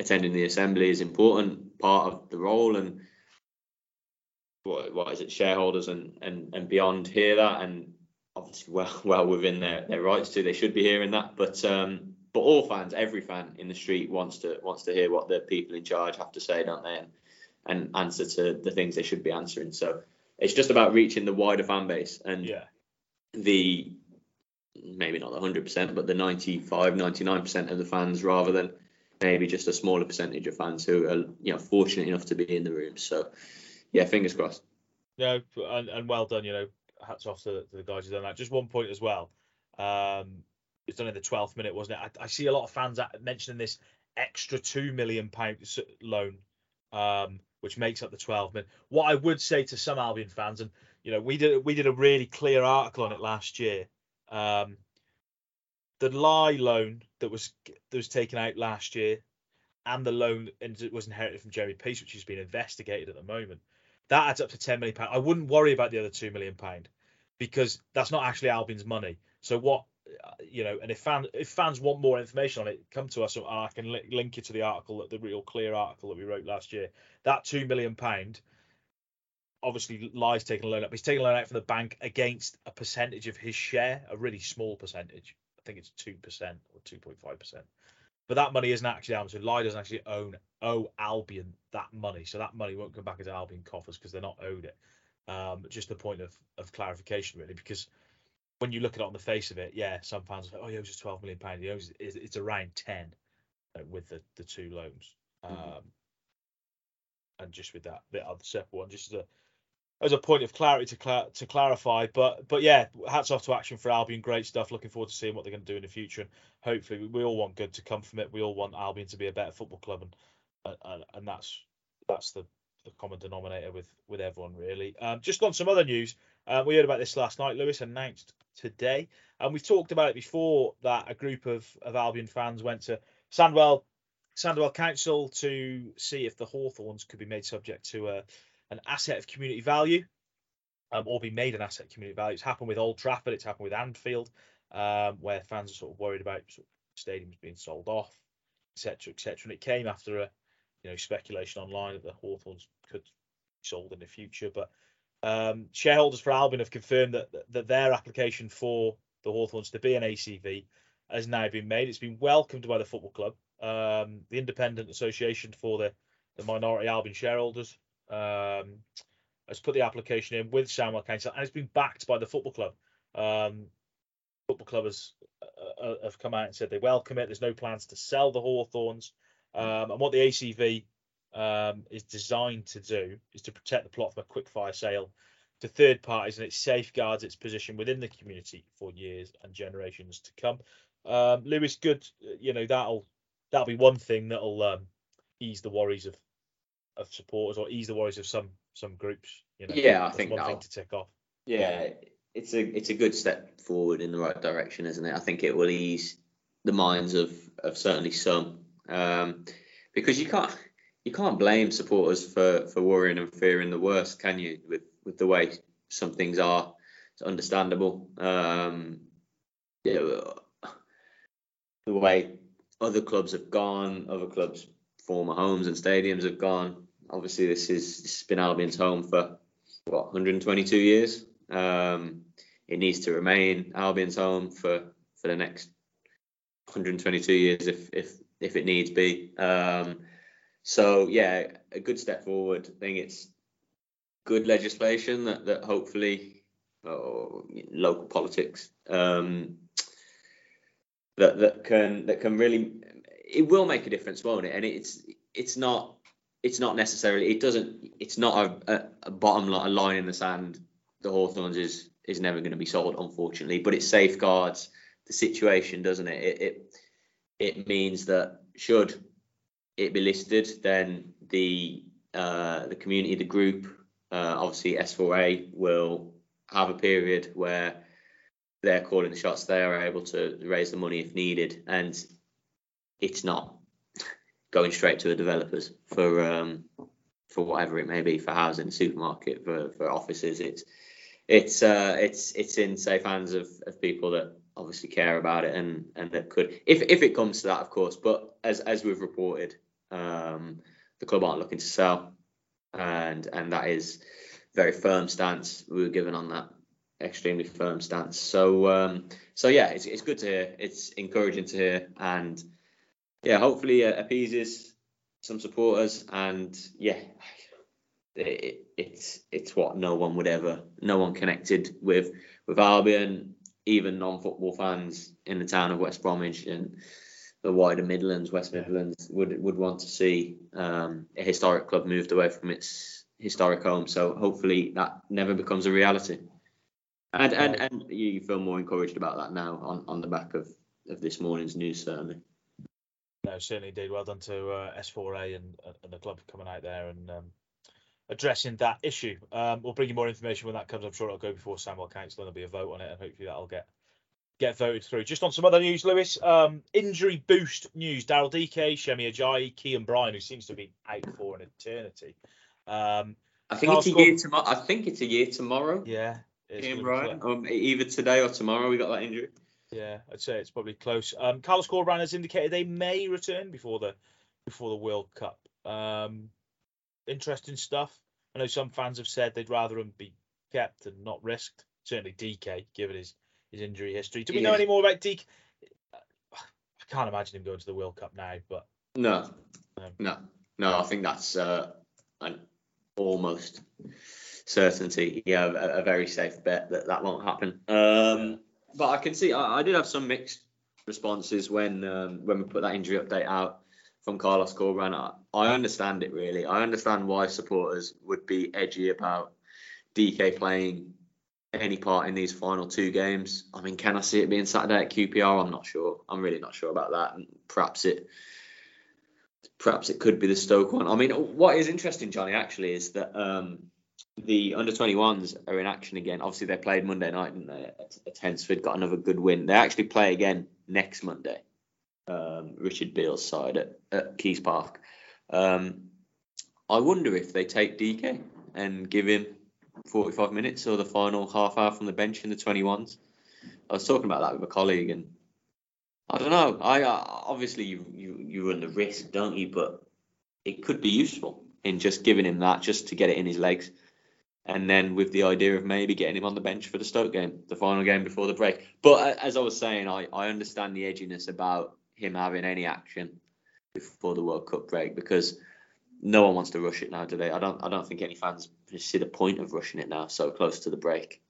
Attending the assembly is important, part of the role, and what, what is it, shareholders and, and, and beyond hear that, and obviously well well within their, their rights to, they should be hearing that. But um, but all fans, every fan in the street wants to wants to hear what the people in charge have to say, don't they? And, and answer to the things they should be answering. So it's just about reaching the wider fan base, and yeah. the maybe not the one hundred percent, but the ninety-five, ninety-nine percent of the fans, rather than maybe just a smaller percentage of fans who are, you know, fortunate enough to be in the room. So, yeah, fingers crossed. No, and, and well done, you know, hats off to, to the guys who've done that. Just one point as well. Um, it's done in the twelfth minute, wasn't it? I, I see a lot of fans mentioning this extra two million pounds loan, um, which makes up the twelve minute. What I would say to some Albion fans, and, you know, we did, we did a really clear article on it last year. Um, The Lai loan that was that was taken out last year, and the loan that was inherited from Jeremy Peace, which has been investigated at the moment, That adds up to ten million pounds. I wouldn't worry about the other two million pounds because that's not actually Albion's money. So what, you know, and if, fan, if fans want more information on it, come to us and I can li- link you to the article, the Real Clear article that we wrote last year. That two million pounds, obviously Lai's taking a loan out. He's taking a loan out from the bank against a percentage of his share, a really small percentage. I think it's two percent or two point five percent. But that money isn't actually Albion. So Lai doesn't actually own owe Albion that money. So that money won't come back into Albion coffers because they're not owed it. Um, just a point of, of clarification, really, because when you look at it on the face of it, yeah, some fans are like, oh, he owes us twelve million pounds. He owes it's, it's around ten uh, with the, the two loans. Um, mm-hmm. And just with that, the other separate one, just as a as a point of clarity to cl- to clarify. But but yeah, hats off to Action for Albion. Great stuff. Looking forward to seeing what they're going to do in the future. And hopefully, we, we all want good to come from it. We all want Albion to be a better football club, and and, and that's that's the, the common denominator with with everyone, really. Um, just on some other news, uh, we heard about this last night. Lewis announced today, and we've talked about it before, that a group of of Albion fans went to Sandwell Sandwell Council to see if the Hawthorns could be made subject to a an asset of community value, um, or be made an asset of community value. It's happened with Old Trafford. It's happened with Anfield, um, where fans are sort of worried about sort of stadiums being sold off, et cetera, et cetera. And it came after a, you know, speculation online that the Hawthorns could be sold in the future. But um, shareholders for Albion have confirmed that, that their application for the Hawthorns to be an A C V has now been made. It's been welcomed by the football club, um, the Independent Association for the, the Minority Albion Shareholders. Um, has put the application in with Sandwell Council, and it's been backed by the football club. Um, football club has uh, have come out and said they welcome it. There's no plans to sell the Hawthorns, um, and what the A C V um, is designed to do is to protect the plot from a quickfire sale to third parties, and it safeguards its position within the community for years and generations to come. Um, Lewis, good, you know, that'll that'll be one thing that'll um, ease the worries of. of supporters, or ease the worries of some some groups, you know. Yeah, I think one thing to tick off. Yeah, yeah, it's a it's a good step forward in the right direction, isn't it? I think it will ease the minds of of certainly some, um, because you can't you can't blame supporters for for worrying and fearing the worst, can you? With with the way some things are, it's understandable. Um, yeah, the way other clubs have gone, other clubs' former homes and stadiums have gone. Obviously, this is this has been Albion's home for what one hundred twenty-two years. Um, it needs to remain Albion's home for, for the next one hundred twenty-two years, if if if it needs be. Um, so yeah, a good step forward. I think it's good legislation that that hopefully oh, local politics um, that that can that can really it will make a difference, won't it? And it's it's not. It's not necessarily, it doesn't, it's not a, a, a bottom line, a line in the sand. The Hawthorns is is never going to be sold, unfortunately, but it safeguards the situation, doesn't it? It it, it means that should it be listed, then the uh, the community, the group, uh, obviously S four A will have a period where they're calling the shots, they are able to raise the money if needed, and it's not going straight to the developers for um, for whatever it may be, for housing, supermarket, for, for offices. It's it's uh, it's it's in safe hands of, of people that obviously care about it and, and that could, if if it comes to that, of course. But as as we've reported, um, the club aren't looking to sell, and and that is very firm stance we were given on that, extremely firm stance. So um, so yeah, it's it's good to hear. It's encouraging to hear, and yeah, hopefully uh, appeases some supporters, and yeah, it, it, it's it's what no one would ever, no one connected with with Albion, even non-football fans in the town of West Bromwich and the wider Midlands, West Midlands, would would want to see um, a historic club moved away from its historic home. So hopefully that never becomes a reality, and and, and you feel more encouraged about that now on, on the back of, of this morning's news, certainly. No, certainly indeed. Well done to uh, S four A and, and the club coming out there and um, addressing that issue. Um, we'll bring you more information when that comes. I'm sure it'll go before Sandwell Council, and there'll be a vote on it, and hopefully that'll get get voted through. Just on some other news, Lewis, um, injury boost news. Daryl Dike, Semi Ajayi, Kean Bryan, who seems to be out for an eternity, um, I think I'll it's score. a year tomorrow. I think it's a year tomorrow. Yeah. It's right. Um, either today or tomorrow we got that injury. Yeah, I'd say it's probably close. Um, Carlos Corberán has indicated they may return before the before the World Cup. Um, interesting stuff. I know some fans have said they'd rather him be kept and not risked. Certainly D K, given his, his injury history. Do we yeah. know any more about D K? I can't imagine him going to the World Cup now, but no, um, no, no. I think that's uh, an almost certainty. Yeah, a, a very safe bet that that won't happen. Um, yeah. But I can see I, I did have some mixed responses when um, when we put that injury update out from Carlos Corberán. I, I understand it really. I understand why supporters would be edgy about D K playing any part in these final two games. I mean, can I see it being Saturday at Q P R? I'm not sure. I'm really not sure about that. And perhaps it, perhaps it could be the Stoke one. I mean, what is interesting, Johnny, actually, is that um, the under twenty-ones are in action again. Obviously, they played Monday night, didn't they, at, at Hensford, got another good win. They actually play again next Monday. Um, Richard Beale's side at, at Keys Park. Um, I wonder if they take D K and give him forty-five minutes or the final half hour from the bench in the twenty-ones. I was talking about that with a colleague, and I don't know. I uh, obviously you, you you run the risk, don't you? But it could be useful in just giving him that, just to get it in his legs, and then with the idea of maybe getting him on the bench for the Stoke game, the final game before the break. But uh, as I was saying, I, I understand the edginess about him having any action before the World Cup break, because no one wants to rush it now, do they? I don't. I don't think any fans see the point of rushing it now, so close to the break.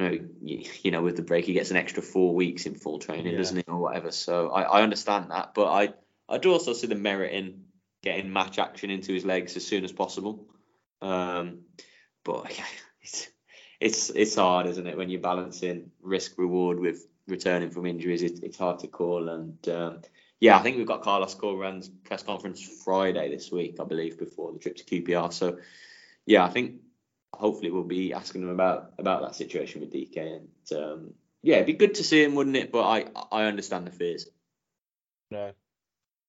You know, with the break, he gets an extra four weeks in full training, yeah. doesn't he, or whatever. So I, I understand that, but I, I do also see the merit in getting match action into his legs as soon as possible. Um, but yeah, it's it's it's hard, isn't it, when you're balancing risk reward with returning from injuries? It, it's hard to call and. Um, Yeah, I think we've got Carlos Corberán's press conference Friday this week, I believe, before the trip to Q P R. So, yeah, I think hopefully we'll be asking him about, about that situation with D K. And, um, yeah, it'd be good to see him, wouldn't it? But I, I understand the fears. No,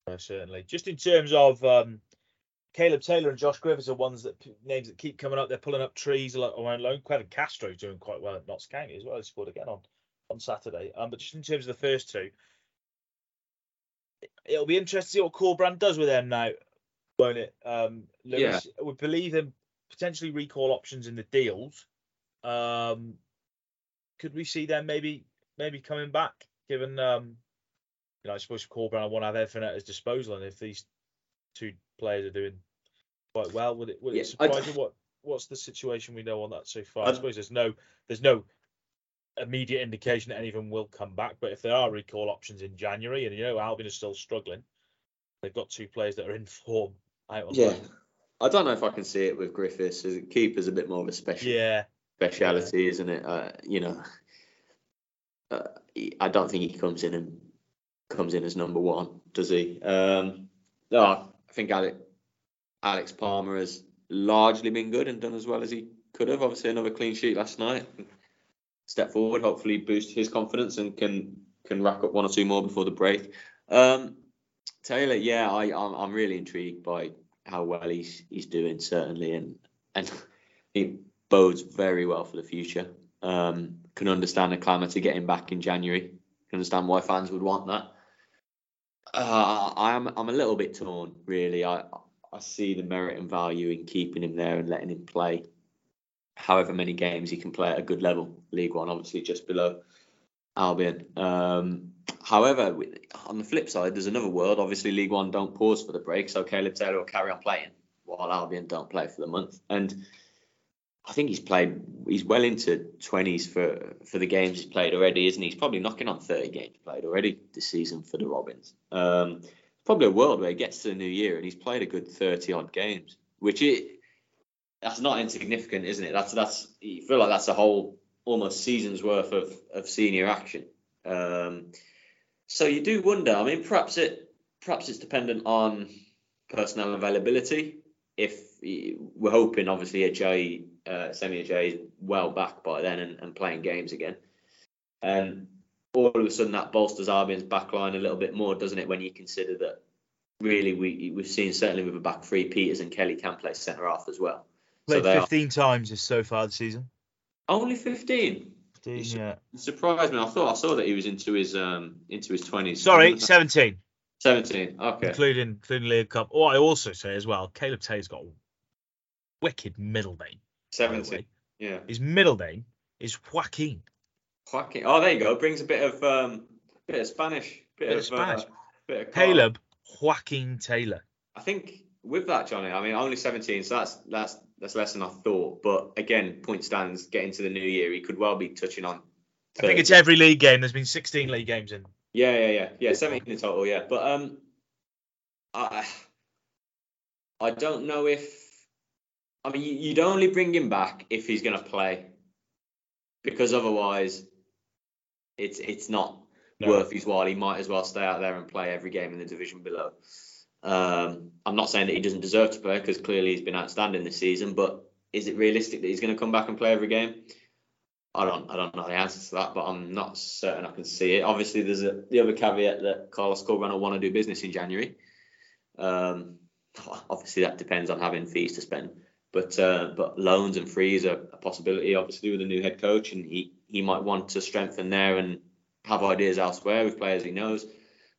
no, certainly. Just in terms of um, Caleb Taylor and Josh Griffiths are ones that names that keep coming up. They're pulling up trees around loan. Kevin Castro's doing quite well at Notts County as well. He scored again on, on Saturday. Um, but just in terms of the first two, it'll be interesting to see what Corberán does with them now, won't it? Um, Lewis, yeah. We believe in potentially recall options in the deals. Um, could we see them maybe maybe coming back? Given, um, you know, I suppose Corberán, I want to have everything at his disposal, and if these two players are doing quite well, would it would yeah, it surprise you? What what's the situation we know on that so far? I, I suppose there's no there's no. immediate indication that any of them will come back, but if there are recall options in January, and you know Albion is still struggling, they've got two players that are in form. Out on yeah, them. I don't know if I can see it with Griffiths. Keeper's a bit more of a special, yeah, speciality, yeah. isn't it? Uh, you know, uh, I don't think he comes in and comes in as number one, does he? Um, no, I think Alex, Alex Palmer has largely been good and done as well as he could have. Obviously, another clean sheet last night. Step forward, hopefully boost his confidence and can can rack up one or two more before the break. Um, Taylor, yeah, I, I'm I'm really intrigued by how well he's he's doing, certainly, and and it bodes very well for the future. Um, can understand the clamour to get him back in January. Can understand why fans would want that. Uh, I'm I'm a little bit torn, really. I I see the merit and value in keeping him there and letting him play however many games he can play at a good level. League One, obviously, just below Albion. Um, however, on the flip side, there's another world. Obviously, League One don't pause for the break, so Caleb Taylor will carry on playing while Albion don't play for the month. And I think he's played, he's well into twenties for, for the games he's played already, isn't he? He's probably knocking on thirty games played already this season for the Robins. Um, probably a world where he gets to the new year and he's played a good thirty-odd games, which it... That's not insignificant, isn't it? That's that's you feel like that's a whole almost season's worth of, of senior action. Um, so you do wonder. I mean, perhaps it perhaps it's dependent on personnel availability. If we're hoping, obviously, Ajayi, uh, Semi Ajayi is well back by then and, and playing games again, and all of a sudden that bolsters Albion's back line a little bit more, doesn't it? When you consider that really we we've seen certainly with a back three, Peters and Kelly can play centre half as well. Played so fifteen are... times so far this season. Only fifteen. fifteen, yeah. It surprised me. I thought I saw that he was into his um into his twenties. Sorry, seventeen. Seventeen. Okay. Including including League Cup. What I also say as well, Caleb Taylor's got a wicked middle name. Seventeen. Yeah. His middle name is Joaquin. Joaquin. Oh, there you go. It brings a bit of um bit of Spanish. Bit, bit of Spanish. Uh, bit of Caleb Joaquin Taylor. I think with that, Johnny, I mean only seventeen, so that's that's that's less than I thought. But again, point stands, getting to the new year, he could well be touching on thirty. I think it's every league game. There's been sixteen league games in. Yeah, yeah, yeah. Yeah, seventeen in total, yeah. But um I I don't know if I mean you'd only bring him back if he's gonna play. Because otherwise it's it's not no. worth his while. He might as well stay out there and play every game in the division below. Um, I'm not saying that he doesn't deserve to play because clearly he's been outstanding this season, but is it realistic that he's going to come back and play every game? I don't I don't know the answer to that, but I'm not certain I can see it. Obviously, there's a, the other caveat that Carlos Corberán will want to do business in January. Um, obviously, that depends on having fees to spend, but uh, but loans and frees are a possibility, obviously, with a new head coach, and he, he might want to strengthen there and have ideas elsewhere with players he knows.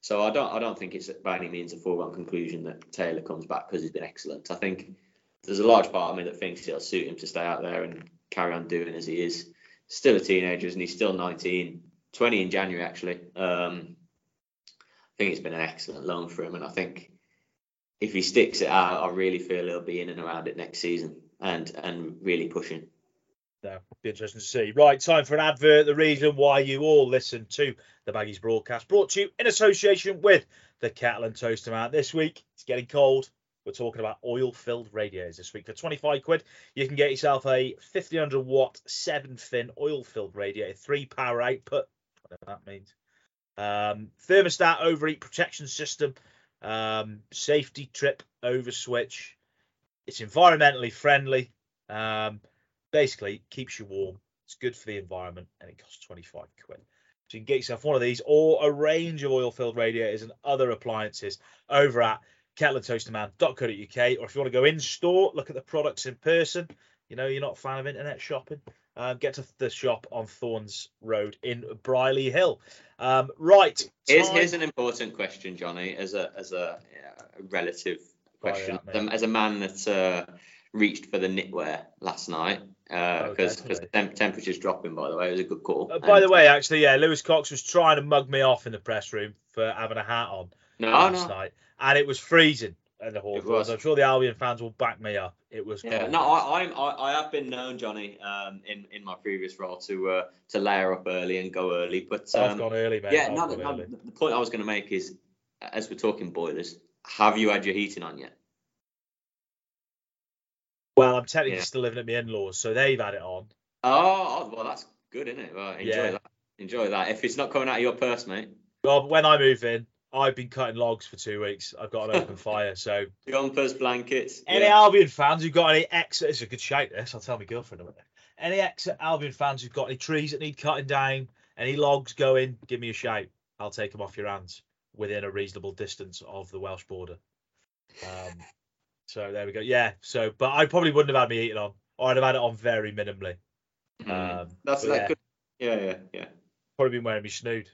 So I don't I don't think it's by any means a foregone conclusion that Taylor comes back because he's been excellent. I think there's a large part of me that thinks it'll suit him to stay out there and carry on doing as he is. Still a teenager, and he's still nineteen, twenty in January, actually. Um, I think it's been an excellent loan for him. And I think if he sticks it out, I really feel he'll be in and around it next season and, and really pushing. That'll be interesting to see. Right, time for an advert. The reason why you all listen to the Baggies broadcast, brought to you in association with the Kettle and Toaster Mart. This week, it's getting cold. We're talking about oil-filled radiators this week. For twenty-five quid, you can get yourself a fifteen hundred watt seven-fin oil-filled radiator, three power output, whatever that means. Um, thermostat overheat protection system, um, safety trip over switch. It's environmentally friendly. Um, Basically, keeps you warm. It's good for the environment, and it costs twenty-five quid. So you can get yourself one of these or a range of oil-filled radiators and other appliances over at kettle and toaster man dot co dot uk. Or if you want to go in store, look at the products in person. You know, you're not a fan of internet shopping. Um, get to the shop on Thorns Road in Briley Hill. Um, right. Here's, here's an important question, Johnny, as a as a yeah, relative question, oh, yeah, as a man that uh, reached for the knitwear last night. Because uh, oh, the temp- temperature's dropping, by the way. It was a good call. Uh, by and, the way, actually, yeah, Lewis Cox was trying to mug me off in the press room for having a hat on no, last no. night. And it was freezing in the hall. I'm sure the Albion fans will back me up. It was yeah. cold. No, I, I I have been known, Johnny, um, in, in my previous role to uh, to layer up early and go early. But um, I've gone early, mate. Yeah, no, the, early. the point I was going to make is, as we're talking boilers, have you had your heating on yet? Well, I'm technically yeah. still living at my in-laws, so they've had it on. Oh, well, that's good, isn't it? Well, enjoy yeah. that. Enjoy that. If it's not coming out of your purse, mate. Well, when I move in, I've been cutting logs for two weeks. I've got an open fire, so... Jumpers, blankets. Any yeah. Albion fans who've got any ex... It's a good shout, this. I'll tell my girlfriend about it. Any ex-Albion fans who've got any trees that need cutting down, any logs going, give me a shout. I'll take them off your hands within a reasonable distance of the Welsh border. Um... So there we go. Yeah. So, but I probably wouldn't have had me eating on, or I'd have had it on very minimally. Mm. Um, That's that yeah. good. Yeah, yeah, yeah. Probably been wearing me snood.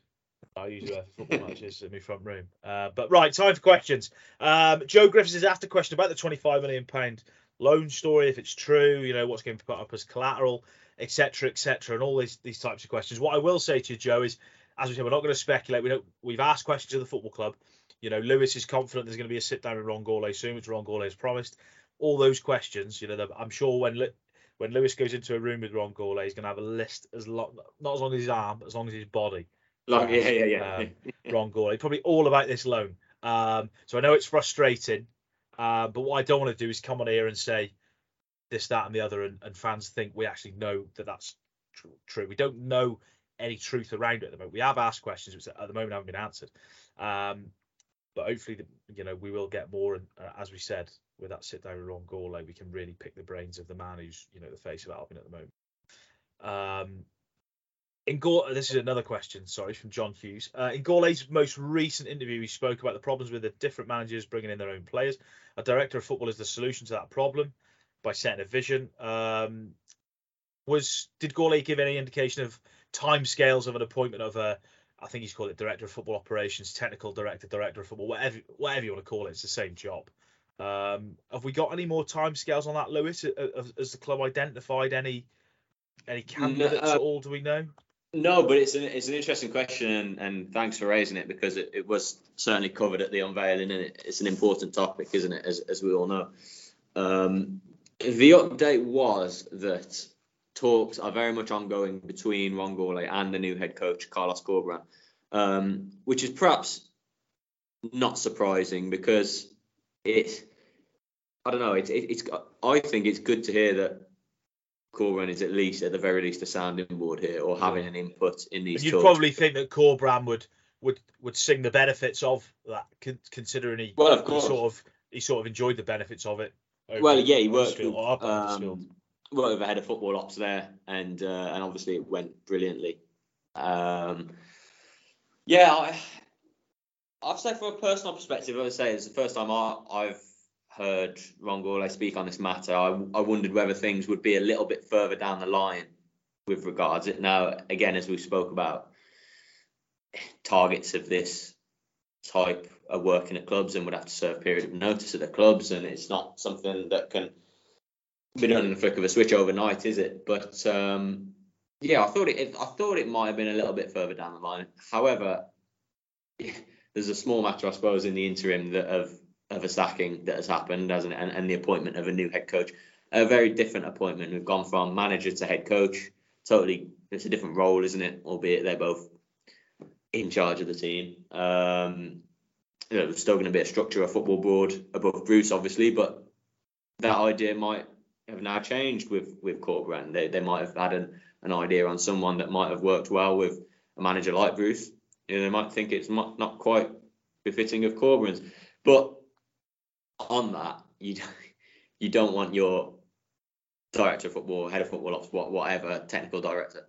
I usually wear football matches in my front room. Uh, but right, time for questions. Um, Joe Griffiths is after question about the twenty-five million pounds loan story, if it's true, you know, what's going to be put up as collateral, et cetera, et cetera, and all these these types of questions. What I will say to you, Joe, is, as we said, we're not going to speculate. We don't. We've asked questions of the football club. You know, Lewis is confident there's going to be a sit down with Ron Gourlay soon, which Ron Gourlay has promised. All those questions, you know, I'm sure when when Lewis goes into a room with Ron Gourlay, he's going to have a list as long, not as long as his arm, as long as his body. Long, yeah, yeah, yeah. Um, Ron Gourlay, probably all about this loan. Um, so I know it's frustrating, uh, but what I don't want to do is come on here and say this, that, and the other, and, and fans think we actually know that that's tr- true. We don't know any truth around it at the moment. We have asked questions which at the moment haven't been answered. Um, But hopefully, the, you know, we will get more. And uh, as we said, with that sit down with Ron Gourlay, we can really pick the brains of the man who's, you know, the face of Albion at the moment. Um, in Gour- this is another question, sorry, from John Hughes. Uh, in Gourlay's most recent interview, he spoke about the problems with the different managers bringing in their own players. A director of football is the solution to that problem. by setting a vision. Um, was did Gourlay give any indication of timescales of an appointment of a? I think he's called it director of football operations, technical director, director of football, whatever whatever you want to call it. It's the same job. Um, have we got any more timescales on that, Lewis? Has the club identified any any candidates no, uh, at all? Do we know? No, but it's an it's an interesting question, and, and thanks for raising it, because it, it was certainly covered at the unveiling, and it, it's an important topic, isn't it? As as we all know, um, the update was that talks are very much ongoing between Ron Gourlay and the new head coach, Carlos Corberán, um, which is perhaps not surprising, because it, I don't know, it, it, it's, I think it's good to hear that Corberán is at least, at the very least, a sounding board here, or having an input in these talks. You'd probably think that Corberán would, would, would sing the benefits of that, considering he, well, of course. he sort of he sort of enjoyed the benefits of it. Well, yeah, he worked with, um, worked with a head of football ops there, and uh, and obviously it went brilliantly. Um, yeah, I, I'd say from a personal perspective, I would say it's the first time I, I've heard Ron Gourlay speak on this matter. I, I wondered whether things would be a little bit further down the line with regards it. Now, again, as we spoke about, targets of this type are working at clubs and would have to serve period of notice at the clubs, and it's not something that can be done in the flick of a switch overnight, is it? But um, yeah, I thought it. I thought it might have been a little bit further down the line. However, there's a small matter, I suppose, in the interim that of of a sacking that has happened, hasn't it? And, and the appointment of a new head coach, a very different appointment. We've gone from manager to head coach. Totally, it's a different role, isn't it? Albeit they're both in charge of the team. Um, you know, still going to be a structure, a football board above Bruce, obviously, but that idea might have now changed with with Corberán. They they might have had an, an idea on someone that might have worked well with a manager like Bruce. You know, they might think it's not, not quite befitting of Corberán's. But on that, you you don't want your director of football, head of football ops, whatever, technical director,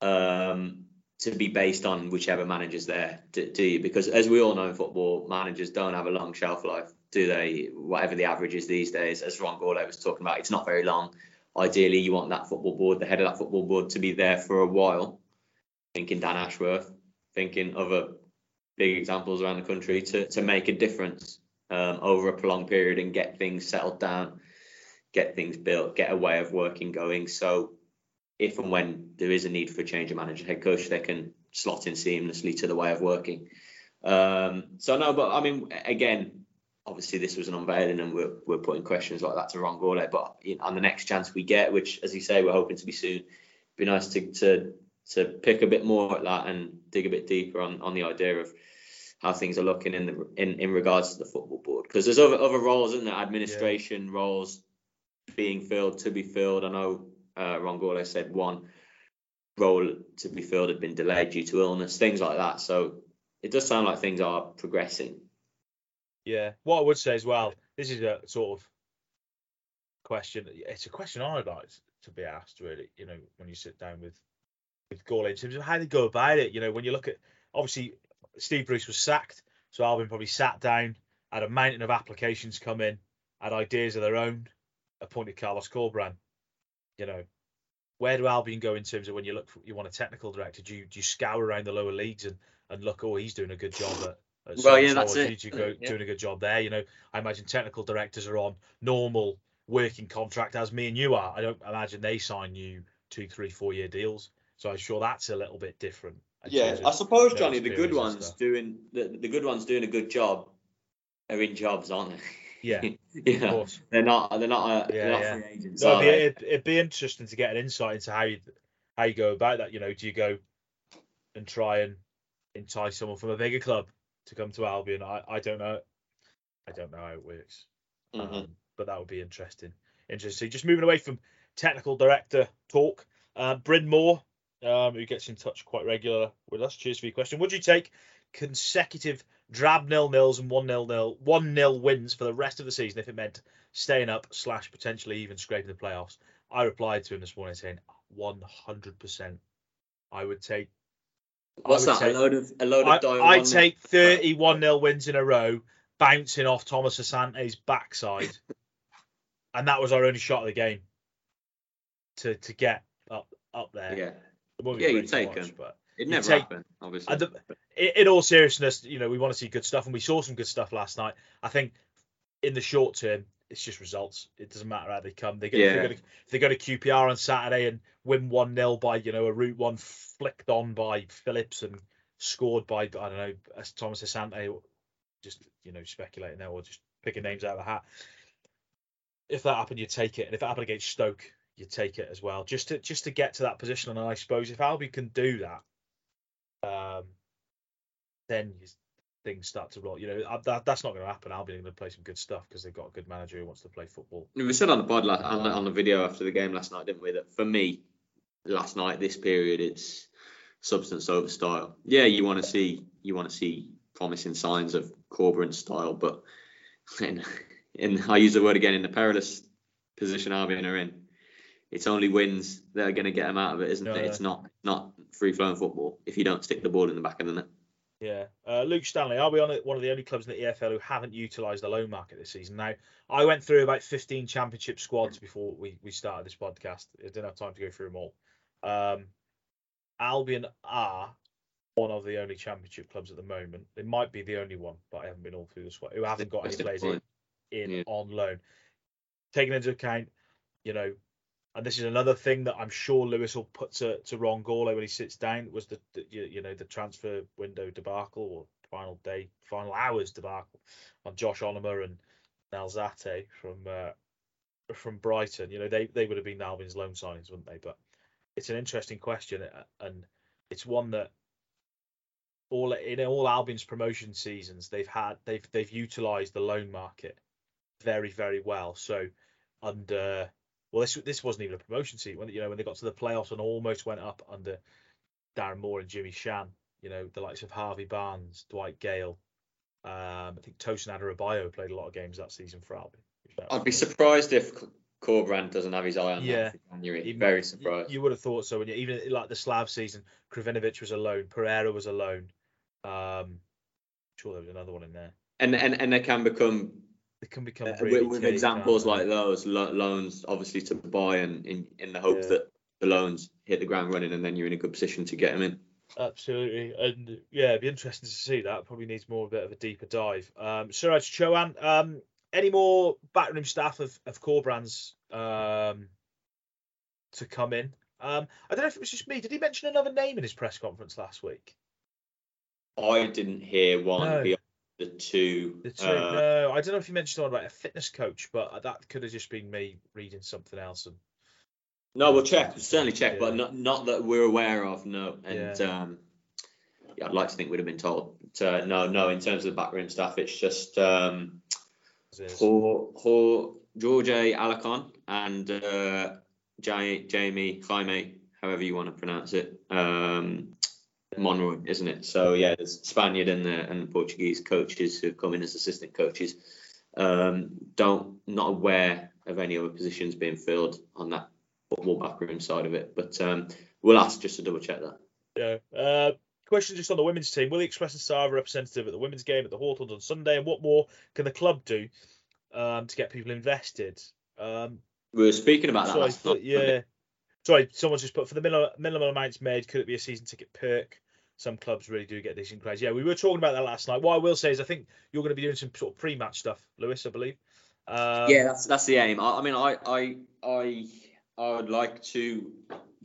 um, to be based on whichever manager's there, do, do you? Because as we all know in football, managers don't have a long shelf life, do they? Whatever the average is these days, as Ron Gourlay was talking about, it's not very long. Ideally, you want that football board, the head of that football board, to be there for a while, thinking Dan Ashworth, thinking other big examples around the country, to, to make a difference um, over a prolonged period and get things settled down, get things built, get a way of working going. So if and when there is a need for a change of manager, head coach, they can slot in seamlessly to the way of working. Um, so no, but I mean, again, obviously, this was an unveiling, and we're we're putting questions like that to Ron Gourlay. But you know, on the next chance we get, which, as you say, we're hoping to be soon, it'd be nice to to to pick a bit more at that and dig a bit deeper on, on the idea of how things are looking in the in, in regards to the football board, because there's other other roles, isn't there? Administration yeah. roles being filled, to be filled. I know uh, Ron Gourlay said one role to be filled had been delayed due to illness, things like that. So it does sound like things are progressing. Yeah, what I would say as well, this is a sort of question. It's a question I'd like to be asked, really. You know, when you sit down with with Gourlay, in terms of how they go about it. You know, when you look at, obviously, Steve Bruce was sacked, so Albion probably sat down, had a mountain of applications come in, had ideas of their own, appointed Carlos Corberán. You know, where do Albion go in terms of when you look for, you want a technical director? Do you do you scour around the lower leagues and and look? Oh, he's doing a good job at. Well, so, yeah, so that's it. You go, yeah. Doing a good job there. You know, I imagine technical directors are on normal working contract, as me and you are. I don't imagine they sign new two, three, four year deals. So I'm sure that's a little bit different. Yeah, I suppose, Johnny, the good ones doing the, the good ones doing a good job are in jobs, aren't they? Yeah, yeah. Of course. They're not. They're not. A, yeah, they're not yeah. free agents. No, it'd, it'd, it'd be interesting to get an insight into how you how you go about that. You know, do you go and try and entice someone from a bigger club to come to Albion? I, I don't know. I don't know how it works. Mm-hmm. Um, but that would be interesting. Interesting. Just moving away from technical director talk. Uh, Bryn Moore, um, who gets in touch quite regular with us. Cheers for your question. Would you take consecutive drab nil-nils and one-nil-nil, one-nil wins for the rest of the season if it meant staying up slash potentially even scraping the playoffs? I replied to him this morning saying one hundred percent I would take What's that? Take, a load of a load I, of. I take thirty-one nil wins in a row, bouncing off Thomas Asante's backside, and that was our only shot of the game to to get up up there. Yeah, it won't be yeah, you take them, but it never take, happened. Obviously, the, in all seriousness, you know, we want to see good stuff, and we saw some good stuff last night. I think in the short term, it's just results. It doesn't matter how they come. They get yeah. if, if they go to Q P R on Saturday and win one nil by, you know, a route one flicked on by Phillips and scored by, I don't know, Thomas Asante. Just, you know, speculating there or just picking names out of the hat. If that happened, you take it, and if it happened against Stoke, you take it as well. Just to just to get to that position, and I suppose if Albion can do that, um, then you, things start to roll. You know, that, that's not going to happen. Albion are going to play some good stuff because they've got a good manager who wants to play football. We said on the pod last, on, the, on the video after the game last night, didn't we? That for me, last night, this period, it's substance over style. Yeah, you want to see you want to see promising signs of Corberán style, but and, and I use the word again in the perilous position Albion are in. It's only wins that are going to get them out of it, isn't no, it? No. It's not not free flowing football if you don't stick the ball in the back of the net. Yeah. Uh, Luke Stanley, are we on one of the only clubs in the E F L who haven't utilised the loan market this season? Now, I went through about fifteen championship squads before we, we started this podcast. I didn't have time to go through them all. Um, Albion are one of the only championship clubs at the moment. They might be the only one, but I haven't been all through the squad, who haven't got any players in, in yeah. on loan. Taking into account, you know, and this is another thing that I'm sure Lewis will put to, to Ron Gourlay when he sits down, was the, the you, you know the transfer window debacle or final day, final hours debacle on Josh Onoma and Nalzate from uh, from Brighton. You know, they, they would have been Albion's loan signings, wouldn't they? But it's an interesting question, and it's one that all in all Albion's promotion seasons they've had they've they've utilised the loan market very very well. So under Well, this this wasn't even a promotion seat. When you know when they got to the playoffs and almost went up under Darren Moore and Jimmy Shan, you know the likes of Harvey Barnes, Dwight Gale, um, I think Tosin Adebayo played a lot of games that season for Albion. I'd be surprised if Corberán doesn't have his eye on yeah, that for January. Even, Very surprised. You, you would have thought so. And even like the Slav season, Kravinovic was alone, Pereira was alone. Um, I'm sure there was another one in there. And and and they can become. It can become uh, really with, with examples like those lo- loans obviously to buy and in, in the hope yeah. that the loans hit the ground running and then you're in a good position to get them in. Absolutely, and yeah, it'd be interesting to see that. Probably needs more a bit of a deeper dive. Um, Suraj Chouhan, um, any more backroom staff of, of Corberán's um, to come in? Um, I don't know if it was just me. Did he mention another name in his press conference last week? I didn't hear one. No. Beyond The two. The two. Uh, no, I don't know if you mentioned about a fitness coach, but that could have just been me reading something else. And no, we'll check. We'll certainly check, yeah. but not not that we're aware of. No, and yeah. Um, yeah, I'd like to think we'd have been told. To, uh, no, no. In terms of the backroom staff, it's just um, Jorge Alarcon and uh, J- Jamie Jaime, however you want to pronounce it. Um, Monroy, isn't it? So yeah, there's Spaniard and the and Portuguese coaches who've come in as assistant coaches. Um, don't not aware of any other positions being filled on that football backroom side of it, but um, we'll ask just to double check that. Yeah. Uh, question just on the women's team: will the Express and Star have a representative at the women's game at the Hawthorns on Sunday? And what more can the club do um, to get people invested? Um, we were speaking about that. Sorry, last th- yeah. Sorry, someone's just put for the minimum, minimum amounts made. Could it be a season ticket perk? Some clubs really do get decent crowds. Yeah, we were talking about that last night. What I will say is I think you're going to be doing some sort of pre-match stuff, Lewis, I believe. Um, yeah, that's that's the aim. I, I mean, I, I I I would like to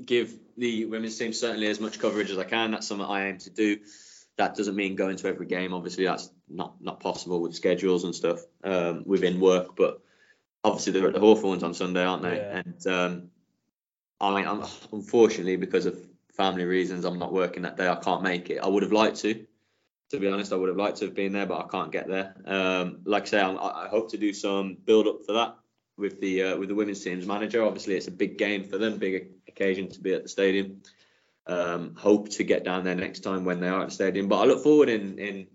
give the women's team certainly as much coverage as I can. That's something I aim to do. That doesn't mean going to every game. Obviously, that's not, not possible with schedules and stuff um, within work. But obviously, they're at the Hawthorns on Sunday, aren't they? Yeah. And um, I mean, I'm, unfortunately, because of family reasons, I'm not working that day. I can't make it. I would have liked to, to be honest. I would have liked to have been there, but I can't get there. Um, like I say, I'm, I hope to do some build up for that with the uh, with the women's team's manager. Obviously, it's a big game for them, big occasion to be at the stadium. Um, hope to get down there next time when they are at the stadium. But I look forward in in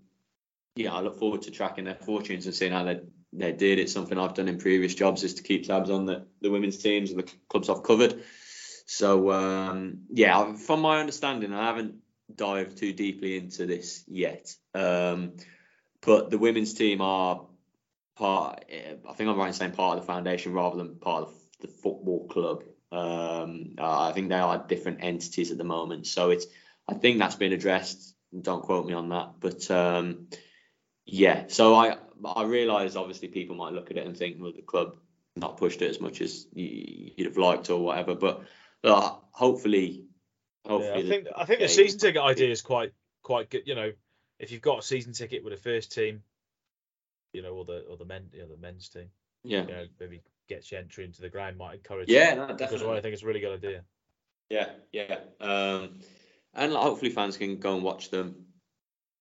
yeah, I look forward to tracking their fortunes and seeing how they they did. It's something I've done in previous jobs, is to keep tabs on the the women's teams and the clubs I've covered. So, um, yeah, from my understanding, I haven't dived too deeply into this yet. Um, but the women's team are part, I think I'm right in saying part of the foundation rather than part of the football club. Um, I think they are different entities at the moment. So it's, I think that's been addressed. Don't quote me on that. But um, yeah, so I, I realise obviously people might look at it and think, well, the club not pushed it as much as you'd have liked or whatever. But uh, hopefully, hopefully, yeah, I think the, I think the season ticket idea is quite quite good. You know, if you've got a season ticket with a first team, you know, or the or the men, you know, the men's team, yeah, you know, maybe gets you entry into the ground, might encourage. Yeah, no, definitely. Because I think it's a really good idea. Yeah, yeah, um, and hopefully fans can go and watch them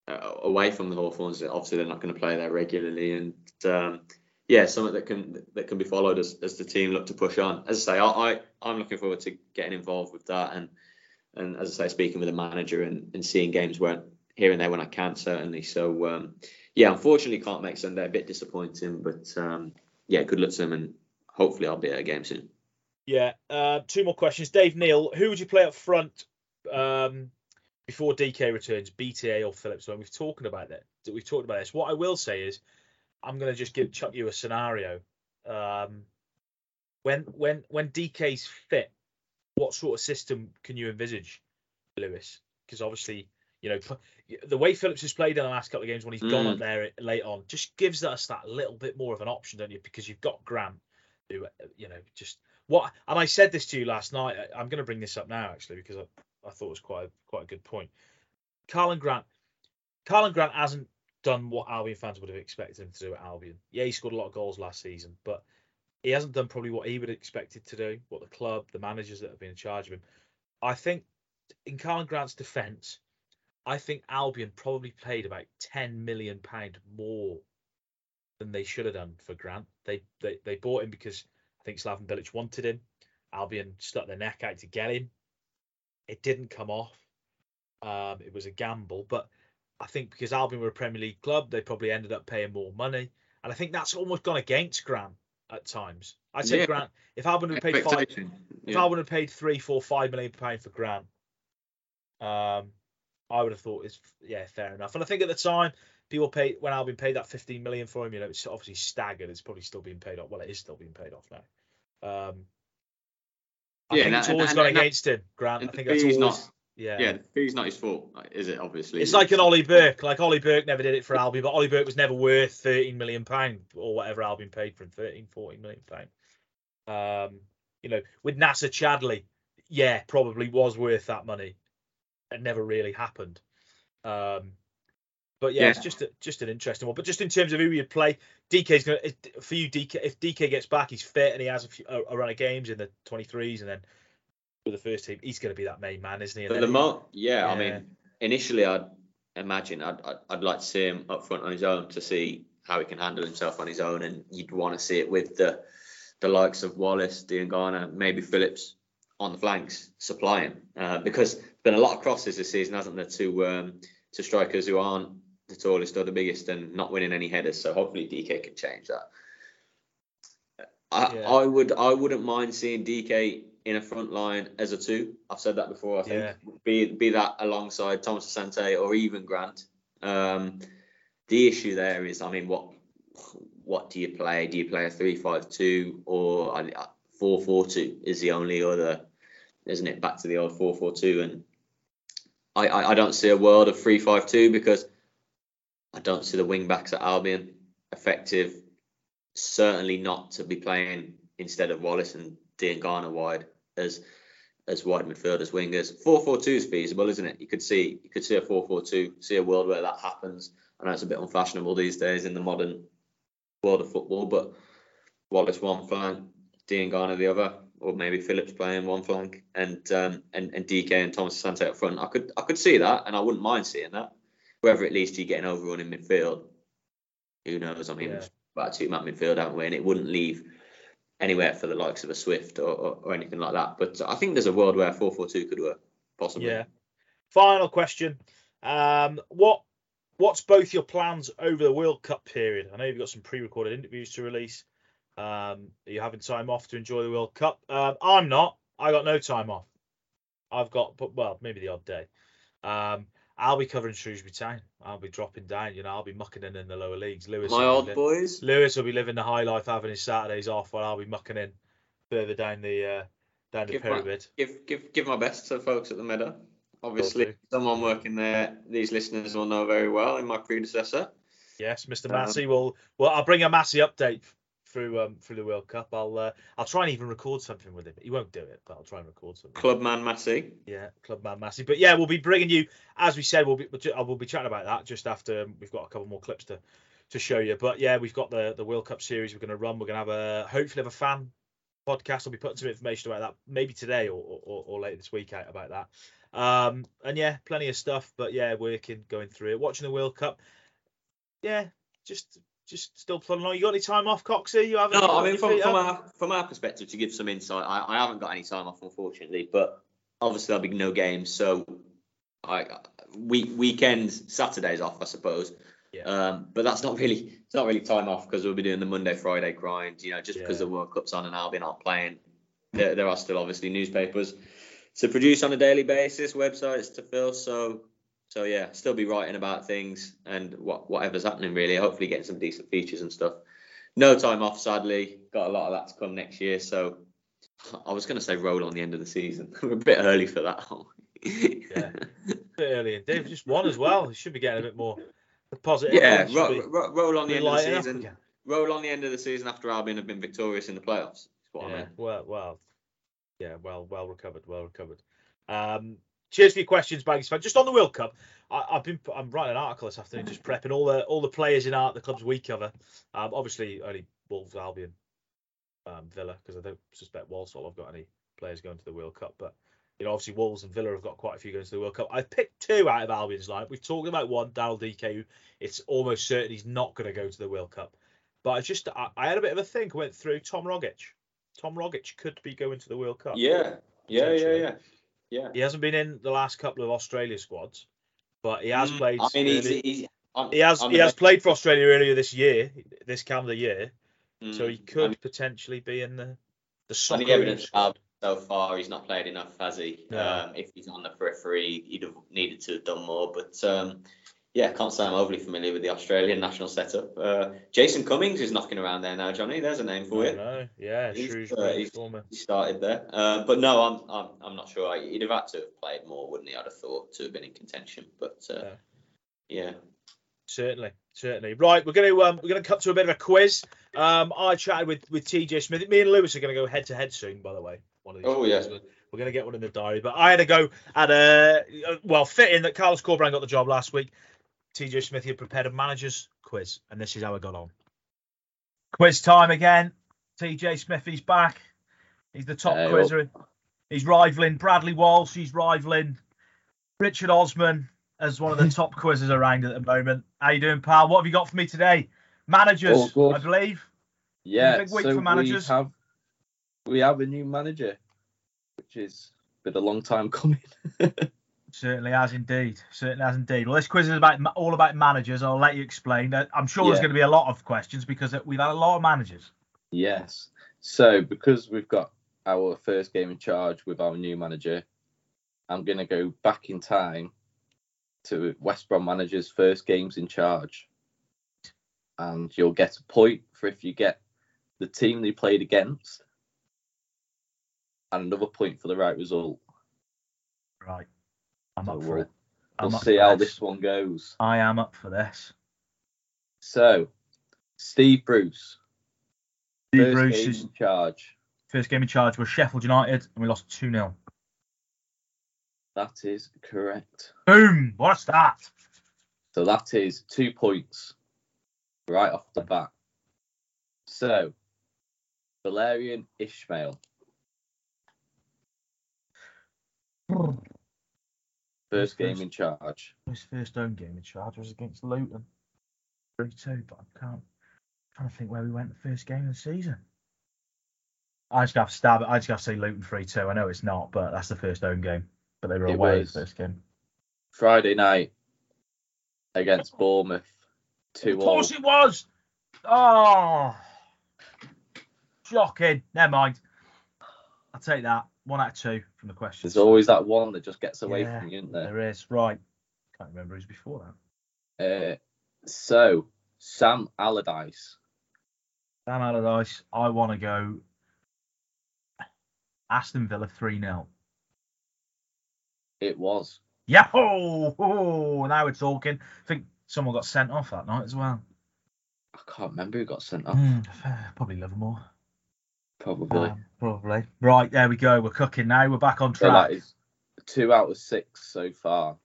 uh, away from the Hawthorns. Obviously, they're not going to play there regularly, and um, yeah, something that can that can be followed as, as the team look to push on. As I say, I, I I'm looking forward to getting involved with that, and and as I say, speaking with the manager and, and seeing games where here and there when I can, certainly. So um, yeah, unfortunately, can't make Sunday. A bit disappointing, but um, yeah, good luck to them and. Hopefully, I'll be at a game soon. Yeah. Uh, two more questions. Dave Neal, who would you play up front um, before D K returns, B T A or Phillips? When we've talking about that, we've talked about this. What I will say is, I'm going to just give chuck you a scenario. Um, when when when D K's fit, what sort of system can you envisage, Lewis? Because obviously, you know, the way Phillips has played in the last couple of games when he's mm. gone up there late on just gives us that little bit more of an option, don't you? Because you've got Grant. You know, just what, and I said this to you last night. I, I'm going to bring this up now actually because I, I thought it was quite a, quite a good point. Carlin Grant, Carlin Grant hasn't done what Albion fans would have expected him to do at Albion. Yeah, he scored a lot of goals last season, but he hasn't done probably what he would have expected to do. What the club, the managers that have been in charge of him. I think in Carlin Grant's defence, I think Albion probably paid about ten million pounds more than they should have done for Grant. They they they bought him because I think Slaven Bilić wanted him. Albion stuck their neck out to get him. It didn't come off. Um, it was a gamble, but I think because Albion were a Premier League club, they probably ended up paying more money. And I think that's almost gone against Grant at times. I'd say yeah. Grant, if Albion had paid five, yeah. if Albion had paid three, four, five million pounds for Grant, um, I would have thought it's yeah fair enough. And I think at the time. People paid when Albion paid that fifteen million for him. You know, it's obviously staggered. It's probably still being paid off. Well, it is still being paid off now. Um, I yeah, think and it's and always and gone and against that, him, Grant. I think that's always not. Yeah, yeah, the fee's not his fault, is it? Obviously, it's, it's like an Ollie Burke. Like Ollie Burke never did it for Albion, but Ollie Burke was never worth thirteen million pounds or whatever Albion paid for him, thirteen, fourteen million pounds. Um, you know, with Nasser Chadli, yeah, probably was worth that money. It never really happened. Um, But yeah, yeah, it's just a, just an interesting one. But just in terms of who you'd play, D K's gonna for you. D K, if D K gets back, he's fit and he has a, few, a, a run of games in the twenty-threes, and then with the first team, he's going to be that main man, isn't he? But the mo- yeah, yeah, I mean, initially I'd imagine I'd, I'd I'd like to see him up front on his own to see how he can handle himself on his own, and you'd want to see it with the the likes of Wallace, Diangana, maybe Phillips on the flanks supplying uh, because there's been a lot of crosses this season, hasn't there? To um, to strikers who aren't the tallest or the biggest and not winning any headers, so hopefully D K can change that. I, yeah. I would I wouldn't mind seeing D K in a front line as a two. I've said that before. I think yeah. be be that alongside Thomas Asante or even Grant. Um, the issue there is, I mean, what what do you play? Do you play a three five two or a four four two? Is the only other, isn't it? Back to the old four four two, and I, I, I don't see a world of three five two because. I don't see the wing backs at Albion effective, certainly not to be playing instead of Wallace and Diangana wide as as wide midfielders, wingers. four four two is feasible, isn't it? You could see you could see a four four two, see a world where that happens. I know it's a bit unfashionable these days in the modern world of football, but Wallace one flank, Diangana the other, or maybe Phillips playing one flank, and um, and, and D K and Thomas Asante up front. I could I could see that, and I wouldn't mind seeing that. Whether at least you get an overrun in midfield, who knows? I mean, yeah. about two man midfield, haven't we? And it wouldn't leave anywhere for the likes of a Swift or, or, or anything like that. But I think there's a world where four four two could work, possibly. Yeah. Final question: um, What what's both your plans over the World Cup period? I know you've got some pre-recorded interviews to release. Um, are you having time off to enjoy the World Cup? Um, I'm not. I got no time off. I've got, but well, maybe the odd day. Um, I'll be covering Shrewsbury Town. I'll be dropping down, you know, I'll be mucking in in the lower leagues. Lewis, my old li- boys. Lewis will be living the high life, having his Saturdays off, while I'll be mucking in further down the uh, down give the pyramid. My, give give give my best to folks at the Meadow. Obviously, Hopefully. someone working there, these listeners will know very well, in my predecessor. Yes, Mister Massey. Um, will well, I'll bring a Massey update through um, through the World Cup. I'll uh, I'll try and even record something with him. He won't do it, but I'll try and record something. Clubman Massey. Yeah, Clubman Massey. But yeah, we'll be bringing you, as we said, we'll be we'll be chatting about that just after we've got a couple more clips to, to show you. But yeah, we've got the, the World Cup series we're going to run. We're going to have a hopefully have a fan podcast. I'll be putting some information about that maybe today or or, or later this week out about that. Um, and yeah, plenty of stuff. But yeah, working, going through it, watching the World Cup. Yeah, just. Just still plodding on. You got any time off, Coxie? You haven't. No, I mean, from, from our from our perspective, to give some insight, I, I haven't got any time off, unfortunately. But obviously, there'll be no games, so I we weekends, Saturdays off, I suppose. Yeah. Um, but that's not really it's not really time off, because we'll be doing the Monday Friday grind. You know, just yeah. because the World Cup's on and Albion aren't playing, there, there are still obviously newspapers to produce on a daily basis, websites to fill. So. So, yeah, still be writing about things and what, whatever's happening, really. Hopefully getting some decent features and stuff. No time off, sadly. Got a lot of that to come next year. So I was going to say roll on the end of the season. We're a bit early for that, aren't we? Yeah, a bit early. And Dave just won as well. You should be getting a bit more positive. Yeah, ro- ro- roll on the end of the season. Roll on the end of the season after Albion have been victorious in the playoffs. That's what yeah, I mean. Well, well, yeah, well, well recovered, well recovered. Um, Cheers for your questions, Baggies fan. Just on the World Cup, I, I've been I'm writing an article this afternoon, just prepping all the all the players in art the clubs we cover. Um, obviously only Wolves, Albion, um, Villa, because I don't suspect Walsall have got any players going to the World Cup. But you know, obviously Wolves and Villa have got quite a few going to the World Cup. I picked two out of Albion's line. We've talked about one, Daryl Dike, who it's almost certain he's not going to go to the World Cup. But I just I, I had a bit of a think. I went through Tom Rogic. Tom Rogic could be going to the World Cup. Yeah, yeah, yeah, yeah. Yeah. He hasn't been in the last couple of Australia squads, but he has played. I mean, he's, he's, I'm, he has I'm he has best. played for Australia earlier this year, this calendar year, mm, so he could I mean, potentially be in the the soccer. The evidence squad. So far, he's not played enough, has he? No. Um, if he's on the periphery, he'd have needed to have done more. But um, yeah, can't say I'm overly familiar with the Australian national setup. Uh, Jason Cummings is knocking around there now, Johnny. There's a name for you. No, yeah, he's, uh, he's, he started there, uh, but no, I'm I'm I'm not sure. He'd have had to have played more, wouldn't he? I'd have thought to have been in contention, but uh, yeah. yeah, certainly, certainly. Right, we're gonna um, we're gonna cut to a bit of a quiz. Um, I chatted with with T J Smith. Me and Lewis are gonna go head to head soon, by the way. One of these oh, yeah. We're going to get one in the diary. But I had a go at a, well, fitting that Carlos Corberán got the job last week. T J Smith here prepared a manager's quiz, and this is how I got on. Quiz time again. T J Smith, he's back. He's the top hey, quizzer. Well. He's rivaling Bradley Walsh. He's rivaling Richard Osman as one of the top quizzers around at the moment. How you doing, pal? What have you got for me today? Managers, oh, I believe. Yeah, big week so for managers. We have- We have a new manager, which has been a long time coming. Certainly has indeed. Certainly has indeed. Well, this quiz is about all about managers. I'll let you explain. I'm sure yeah. there's going to be a lot of questions because we've had a lot of managers. Yes. So because we've got our first game in charge with our new manager, I'm going to go back in time to West Brom manager's first games in charge. And you'll get a point for if you get the team they played against. And another point for the right result. Right. I'm so up for it. I'm we'll see how this one goes. I am up for this. So, Steve Bruce. Steve first Bruce game is in charge. First game in charge was Sheffield United, and we lost two nil. That is correct. Boom! What's that? So that is two points right off the bat. So, Valerian Ismail. First game in charge. His first own game in charge was against Luton, three two. But I can't. I'm trying to think where we went the first game of the season. I just have to stab it. I just have to say Luton three two. I know it's not, but that's the first own game. But they were it away first game. Friday night against Bournemouth, two one. Of course it was. Oh, shocking. Never mind. I'll take that. One out of two from the question. There's always that one that just gets away yeah, from you, isn't there? There is. Right. Can't remember who's before that. Uh, so, Sam Allardyce. Sam Allardyce, I want to go Aston Villa three nil. It was. Yeah, oh, oh, now we're talking. I think someone got sent off that night as well. I can't remember who got sent off. Mm, probably Livermore. Probably. Um, probably. Right, there we go. We're cooking now. We're back on track. So that is two out of six so far.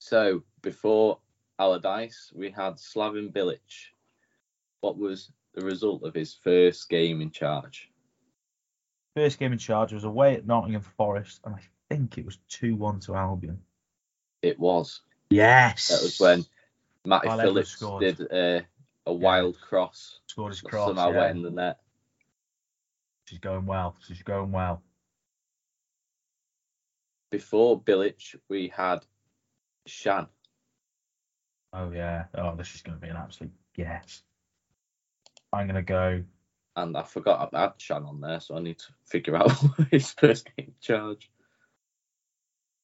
So, before Allardyce, we had Slaven Bilić. What was the result of his first game in charge? First game in charge was away at Nottingham Forest, and I think it was two one to Albion. It was. Yes. That was when Matt Phillips did uh, a wild yeah. cross. Scored his cross. Somehow yeah. went in the net. She's going well. She's going well. Before Bilić, we had Shan. Oh, yeah. Oh, this is going to be an absolute guess. I'm going to go. And I forgot I had Shan on there, so I need to figure out his first game in charge.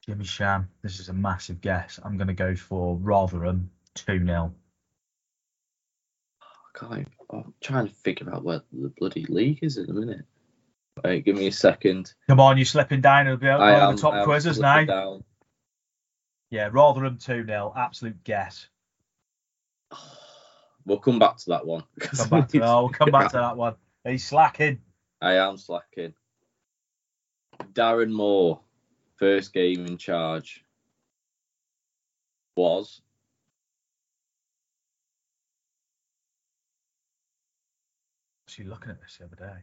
Jimmy Shan. This is a massive guess. I'm going to go for Rotherham two nil. I can't. I'm trying to figure out where the bloody league is at the minute. All right, give me a second. Come on, you're slipping down. It'll be one of the top quizzes now. Down. Yeah, Rotherham two nil. Absolute guess. We'll come back to that one. Come back to, oh, we'll come back to that one. He's slacking. I am slacking. Darren Moore, first game in charge, was actually looking at this the other day.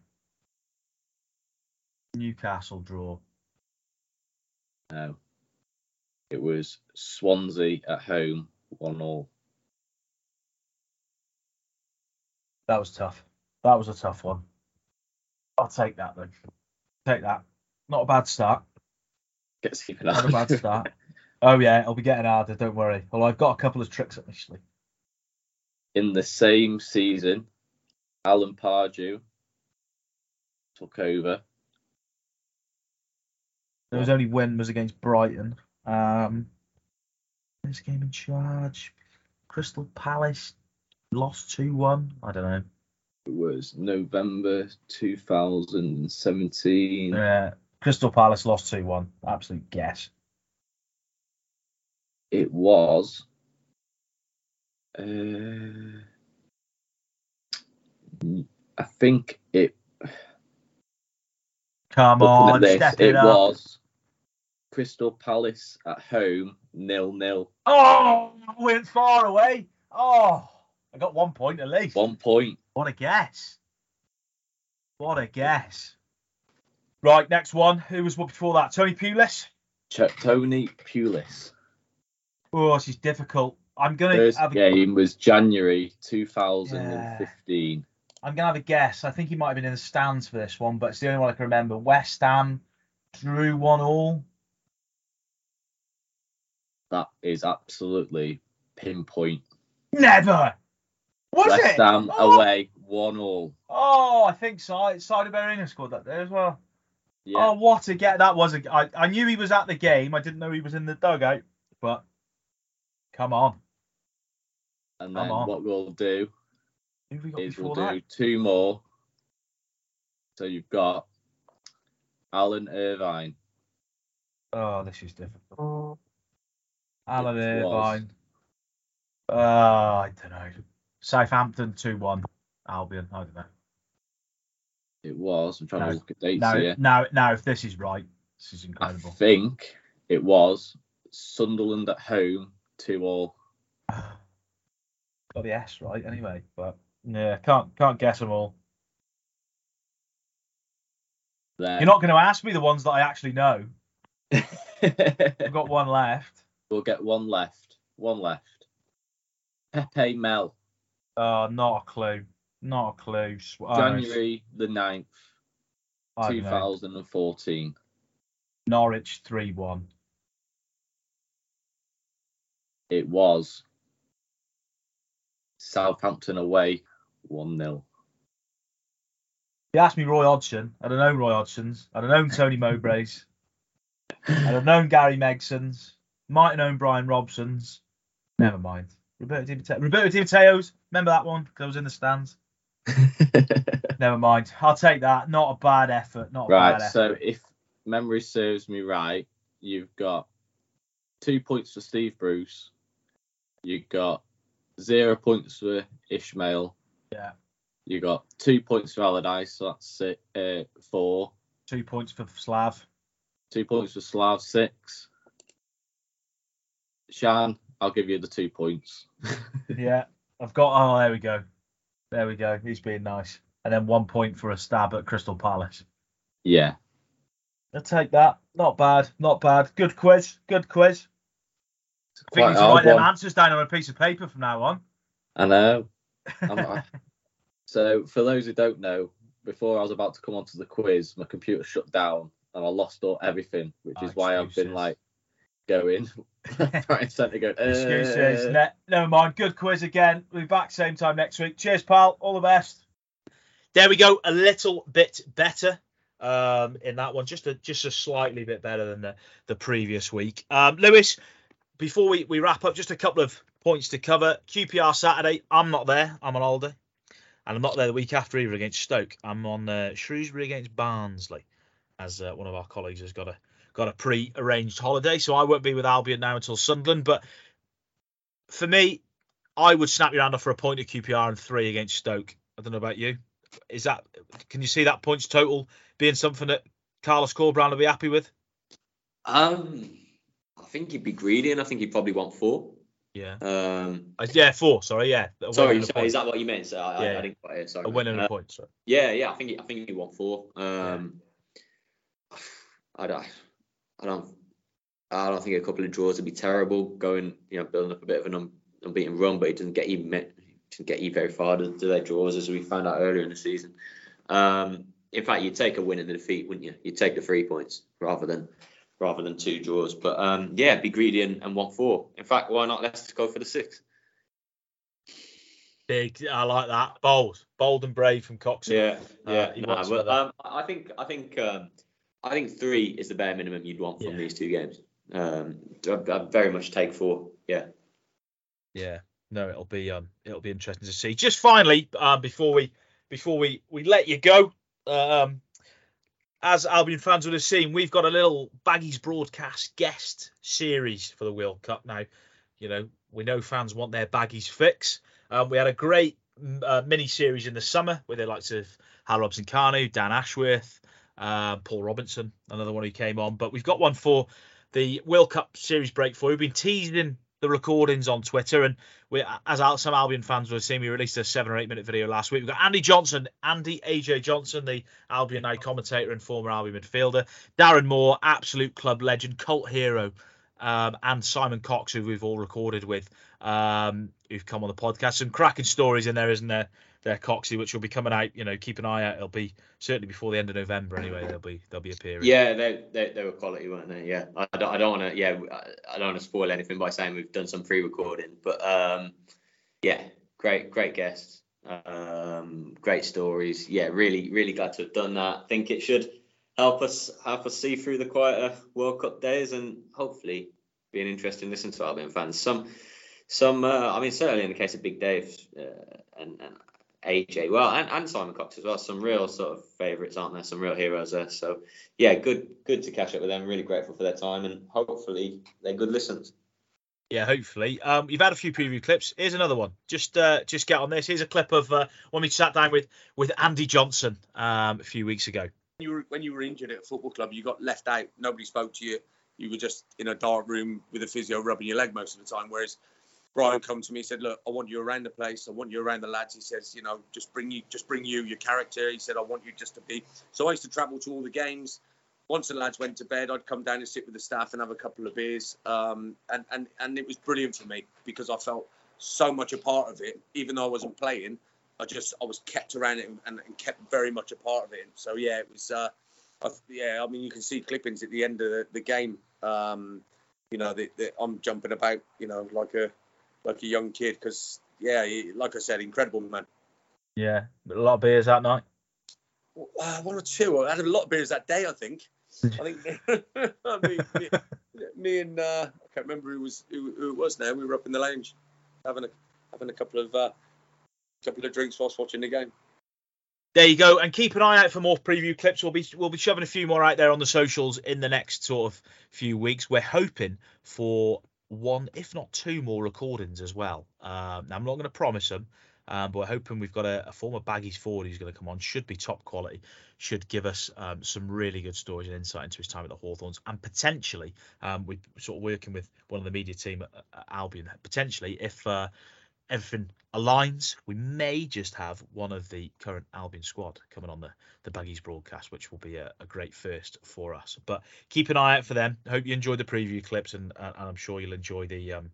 Newcastle draw. No. It was Swansea at home, one all. That was tough. That was a tough one. I'll take that, then. Take that. Not a bad start. Gets even harder. Not a bad start. Oh, yeah, I'll be getting harder, don't worry. Although I've got a couple of tricks up my sleeve. In the same season, Alan Pardew took over. There was only win was against Brighton. Um, this game in charge. Crystal Palace. Lost two one. I don't know. It was November two thousand seventeen. Yeah. Crystal Palace lost two one. Absolute guess. It was. Uh, I think it. Come on, this, step it, it up. was. Crystal Palace at home, nil nil. Oh, we're far away. Oh. I got one point at least. One point. What a guess. What a guess. Right, next one. Who was what before that? Tony Pulis? Ch- Tony Pulis. Oh, this is difficult. I'm going to have a game was January two thousand fifteen. Yeah. I'm going to have a guess. I think he might have been in the stands for this one, but it's the only one I can remember. West Ham drew one all. That is absolutely pinpoint. Never. Was West it? West Ham oh. away, one all. Oh, I think so. Side of Berlin scored that day as well. Yeah. Oh, what a get! That was a. I, I knew he was at the game. I didn't know he was in the dugout. But come on. And come then on. What we'll do we got is we'll do that? two more. So you've got Alan Irvine. Oh, this is difficult. Alan it Irvine. Was. Uh, I don't know. Southampton two one, Albion. I don't know. It was. I'm trying now, to look at dates now, here. Now, now, if this is right, this is incredible. I think it was Sunderland at home two all. Got the S right anyway, but yeah, can't can't guess them all. Then, you're not going to ask me the ones that I actually know. I've got one left. We'll get one left. One left. Pepe Mel. Oh, not a clue. Not a clue. Oh, January the ninth, two thousand fourteen. Know. Norwich three one. It was Southampton away, one nil. You asked me Roy Hodgson. I'd have known Roy Hodgson's. I'd have known Tony Mowbray's. I'd have known Gary Megson's. Might have known Brian Robson's. Never mind. Roberto Di Matteo. Roberto Di Matteo's. Remember that one? Because I was in the stands. Never mind. I'll take that. Not a bad effort. Not a right, bad effort. So if memory serves me right, you've got two points for Steve Bruce. You've got zero points for Ishmael. Yeah. You got two points for Allardyce, so that's it, uh, four. Two points for Slav. Two points for Slav, six. Shan, I'll give you the two points. Yeah, I've got... Oh, there we go. There we go. He's being nice. And then one point for a stab at Crystal Palace. Yeah. I'll take that. Not bad. Not bad. Good quiz. Good quiz. I think you should write them answers down on a piece of paper from now on. I know. I'm, so, for those who don't know, before I was about to come onto the quiz, my computer shut down and I lost all everything, which oh, is excuses. Why I've been like going right and centre. Go, uh, excuses. Ne- never mind. Good quiz again. We'll be back same time next week. Cheers, pal. All the best. There we go. A little bit better. Um, in that one, just a just a slightly bit better than the, the previous week. Um, Lewis, before we, we wrap up, just a couple of points to cover. Q P R Saturday, I'm not there. I'm on holiday. And I'm not there the week after either against Stoke. I'm on uh, Shrewsbury against Barnsley, as uh, one of our colleagues has got a got a pre-arranged holiday. So I won't be with Albion now until Sunderland. But for me, I would snap your hand off for a point at Q P R and three against Stoke. I don't know about you. Is that? Can you see that points total being something that Carlos Corberán will be happy with? Um, I think he'd be greedy, and I think he'd probably want four. Yeah. Um. I, yeah, four. Sorry. Yeah. Sorry. sorry is that what you meant? So I, yeah. I, I didn't quite hear. Sorry. A win and uh, a point. Sorry. Yeah. Yeah. I think. He, I think he'd want four. Um. Yeah. I don't. I don't. I don't think a couple of draws would be terrible. Going, you know, building up a bit of an un, unbeaten run, but it doesn't get even met. To get you very far to, to their draws, as we found out earlier in the season. Um, in fact, you'd take a win and a defeat, wouldn't you? You'd take the three points rather than rather than two draws. But um, yeah, be greedy and, and want four. In fact, why not? Let's go for the six. Big, I like that. Bold, bold and brave from Cox. Yeah, uh, yeah. He nah, but, um, I think I think um, I think three is the bare minimum you'd want from yeah. these two games. Um, I'd, I'd very much take four. Yeah. Yeah. No, it'll be um, it'll be interesting to see. Just finally, uh, before we before we, we let you go, um, as Albion fans would have seen, we've got a little Baggies Broadcast guest series for the World Cup. Now, you know, we know fans want their Baggies fix. Um, we had a great uh, mini series in the summer with the likes of Hal Robson-Kanu, Dan Ashworth, uh, Paul Robinson, another one who came on. But we've got one for the World Cup series break for. We've been teasing the recordings on Twitter, and we, as some Albion fans will have seen, we released a seven or eight minute video last week. We've got Andy Johnson, Andy A J Johnson, the Albion now commentator and former Albion midfielder, Darren Moore, absolute club legend, cult hero, um, and Simon Cox, who we've all recorded with, um, who've come on the podcast. Some cracking stories in there, isn't there? There, Coxie, which will be coming out. You know, keep an eye out. It'll be certainly before the end of November. Anyway, there'll be there'll be a period. Yeah, they they, they were quality, weren't they? Yeah, I don't I don't want to yeah I don't want to spoil anything by saying we've done some pre-recording, but um yeah, great great guests, um great stories. Yeah, really really glad to have done that. I think it should help us help us see through the quieter World Cup days and hopefully be an interesting listen to Albion fans. Some some uh, I mean certainly in the case of Big Dave uh, and and. A J, well, and, and Simon Cox as well. Some real sort of favourites, aren't there? Some real heroes there. So, yeah, good good to catch up with them. Really grateful for their time, and hopefully they're good listens. Yeah, hopefully. Um, you've had a few preview clips. Here's another one. Just uh, just get on this. Here's a clip of uh, when we sat down with, with Andy Johnson um, a few weeks ago. You were, when you were injured at a football club, you got left out. Nobody spoke to you. You were just in a dark room with a physio rubbing your leg most of the time, whereas Brian come to me and said, look, I want you around the place. I want you around the lads. He says, you know, just bring you, just bring you, your character. He said, I want you just to be. So I used to travel to all the games. Once the lads went to bed, I'd come down and sit with the staff and have a couple of beers. Um, and, and, and it was brilliant for me because I felt so much a part of it. Even though I wasn't playing, I just, I was kept around it and, and kept very much a part of it. So, yeah, it was, uh, I, yeah, I mean, you can see clippings at the end of the, the game. Um, you know, the, the, I'm jumping about, you know, like a, like a young kid, because, yeah, he, like I said, incredible man. Yeah, a lot of beers that night. Uh, one or two. I had a lot of beers that day, I think. I think me, me, me and uh, I can't can't remember who was who, who it was now. We were up in the lounge having a having a couple of uh, couple of drinks whilst watching the game. There you go, and keep an eye out for more preview clips. We'll be we'll be shoving a few more out there on the socials in the next sort of few weeks. We're hoping for one, if not two, more recordings as well. Um, now I'm not going to promise them, um, but we're hoping we've got a, a former Baggies forward who's going to come on. Should be top quality. Should give us um, some really good stories and insight into his time at the Hawthorns, and potentially um, we're sort of working with one of the media team at, at Albion. Potentially, if uh, everything aligns, we may just have one of the current Albion squad coming on the, the Baggies broadcast, which will be a, a great first for us. But keep an eye out for them. Hope you enjoyed the preview clips, and, and I'm sure you'll enjoy the um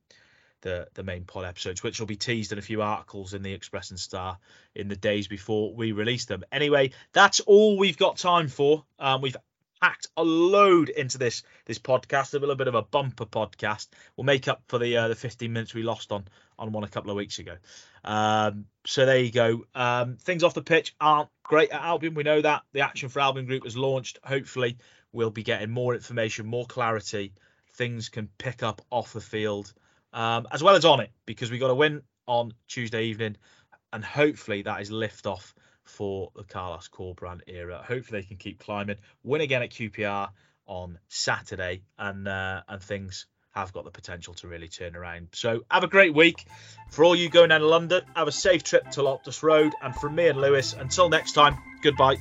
the the main pod episodes, which will be teased in a few articles in the Express and Star in the days before we release them. Anyway, that's all we've got time for. Um, we've packed a load into this this podcast, a little bit of a bumper podcast. We'll make up for the uh, the fifteen minutes we lost on on one a couple of weeks ago. Um, so there you go. Um, things off the pitch aren't great at Albion. We know that. The Action for Albion group was launched. Hopefully we'll be getting more information, more clarity. Things can pick up off the field um, as well as on it, because we got a win on Tuesday evening, and hopefully that is lift off for the Carlos Corberán era. Hopefully they can keep climbing, win again at Q P R on Saturday, and uh, and things have got the potential to really turn around. So have a great week. For all you going down to London, have a safe trip to Loftus Road, and from me and Lewis, until next time, goodbye.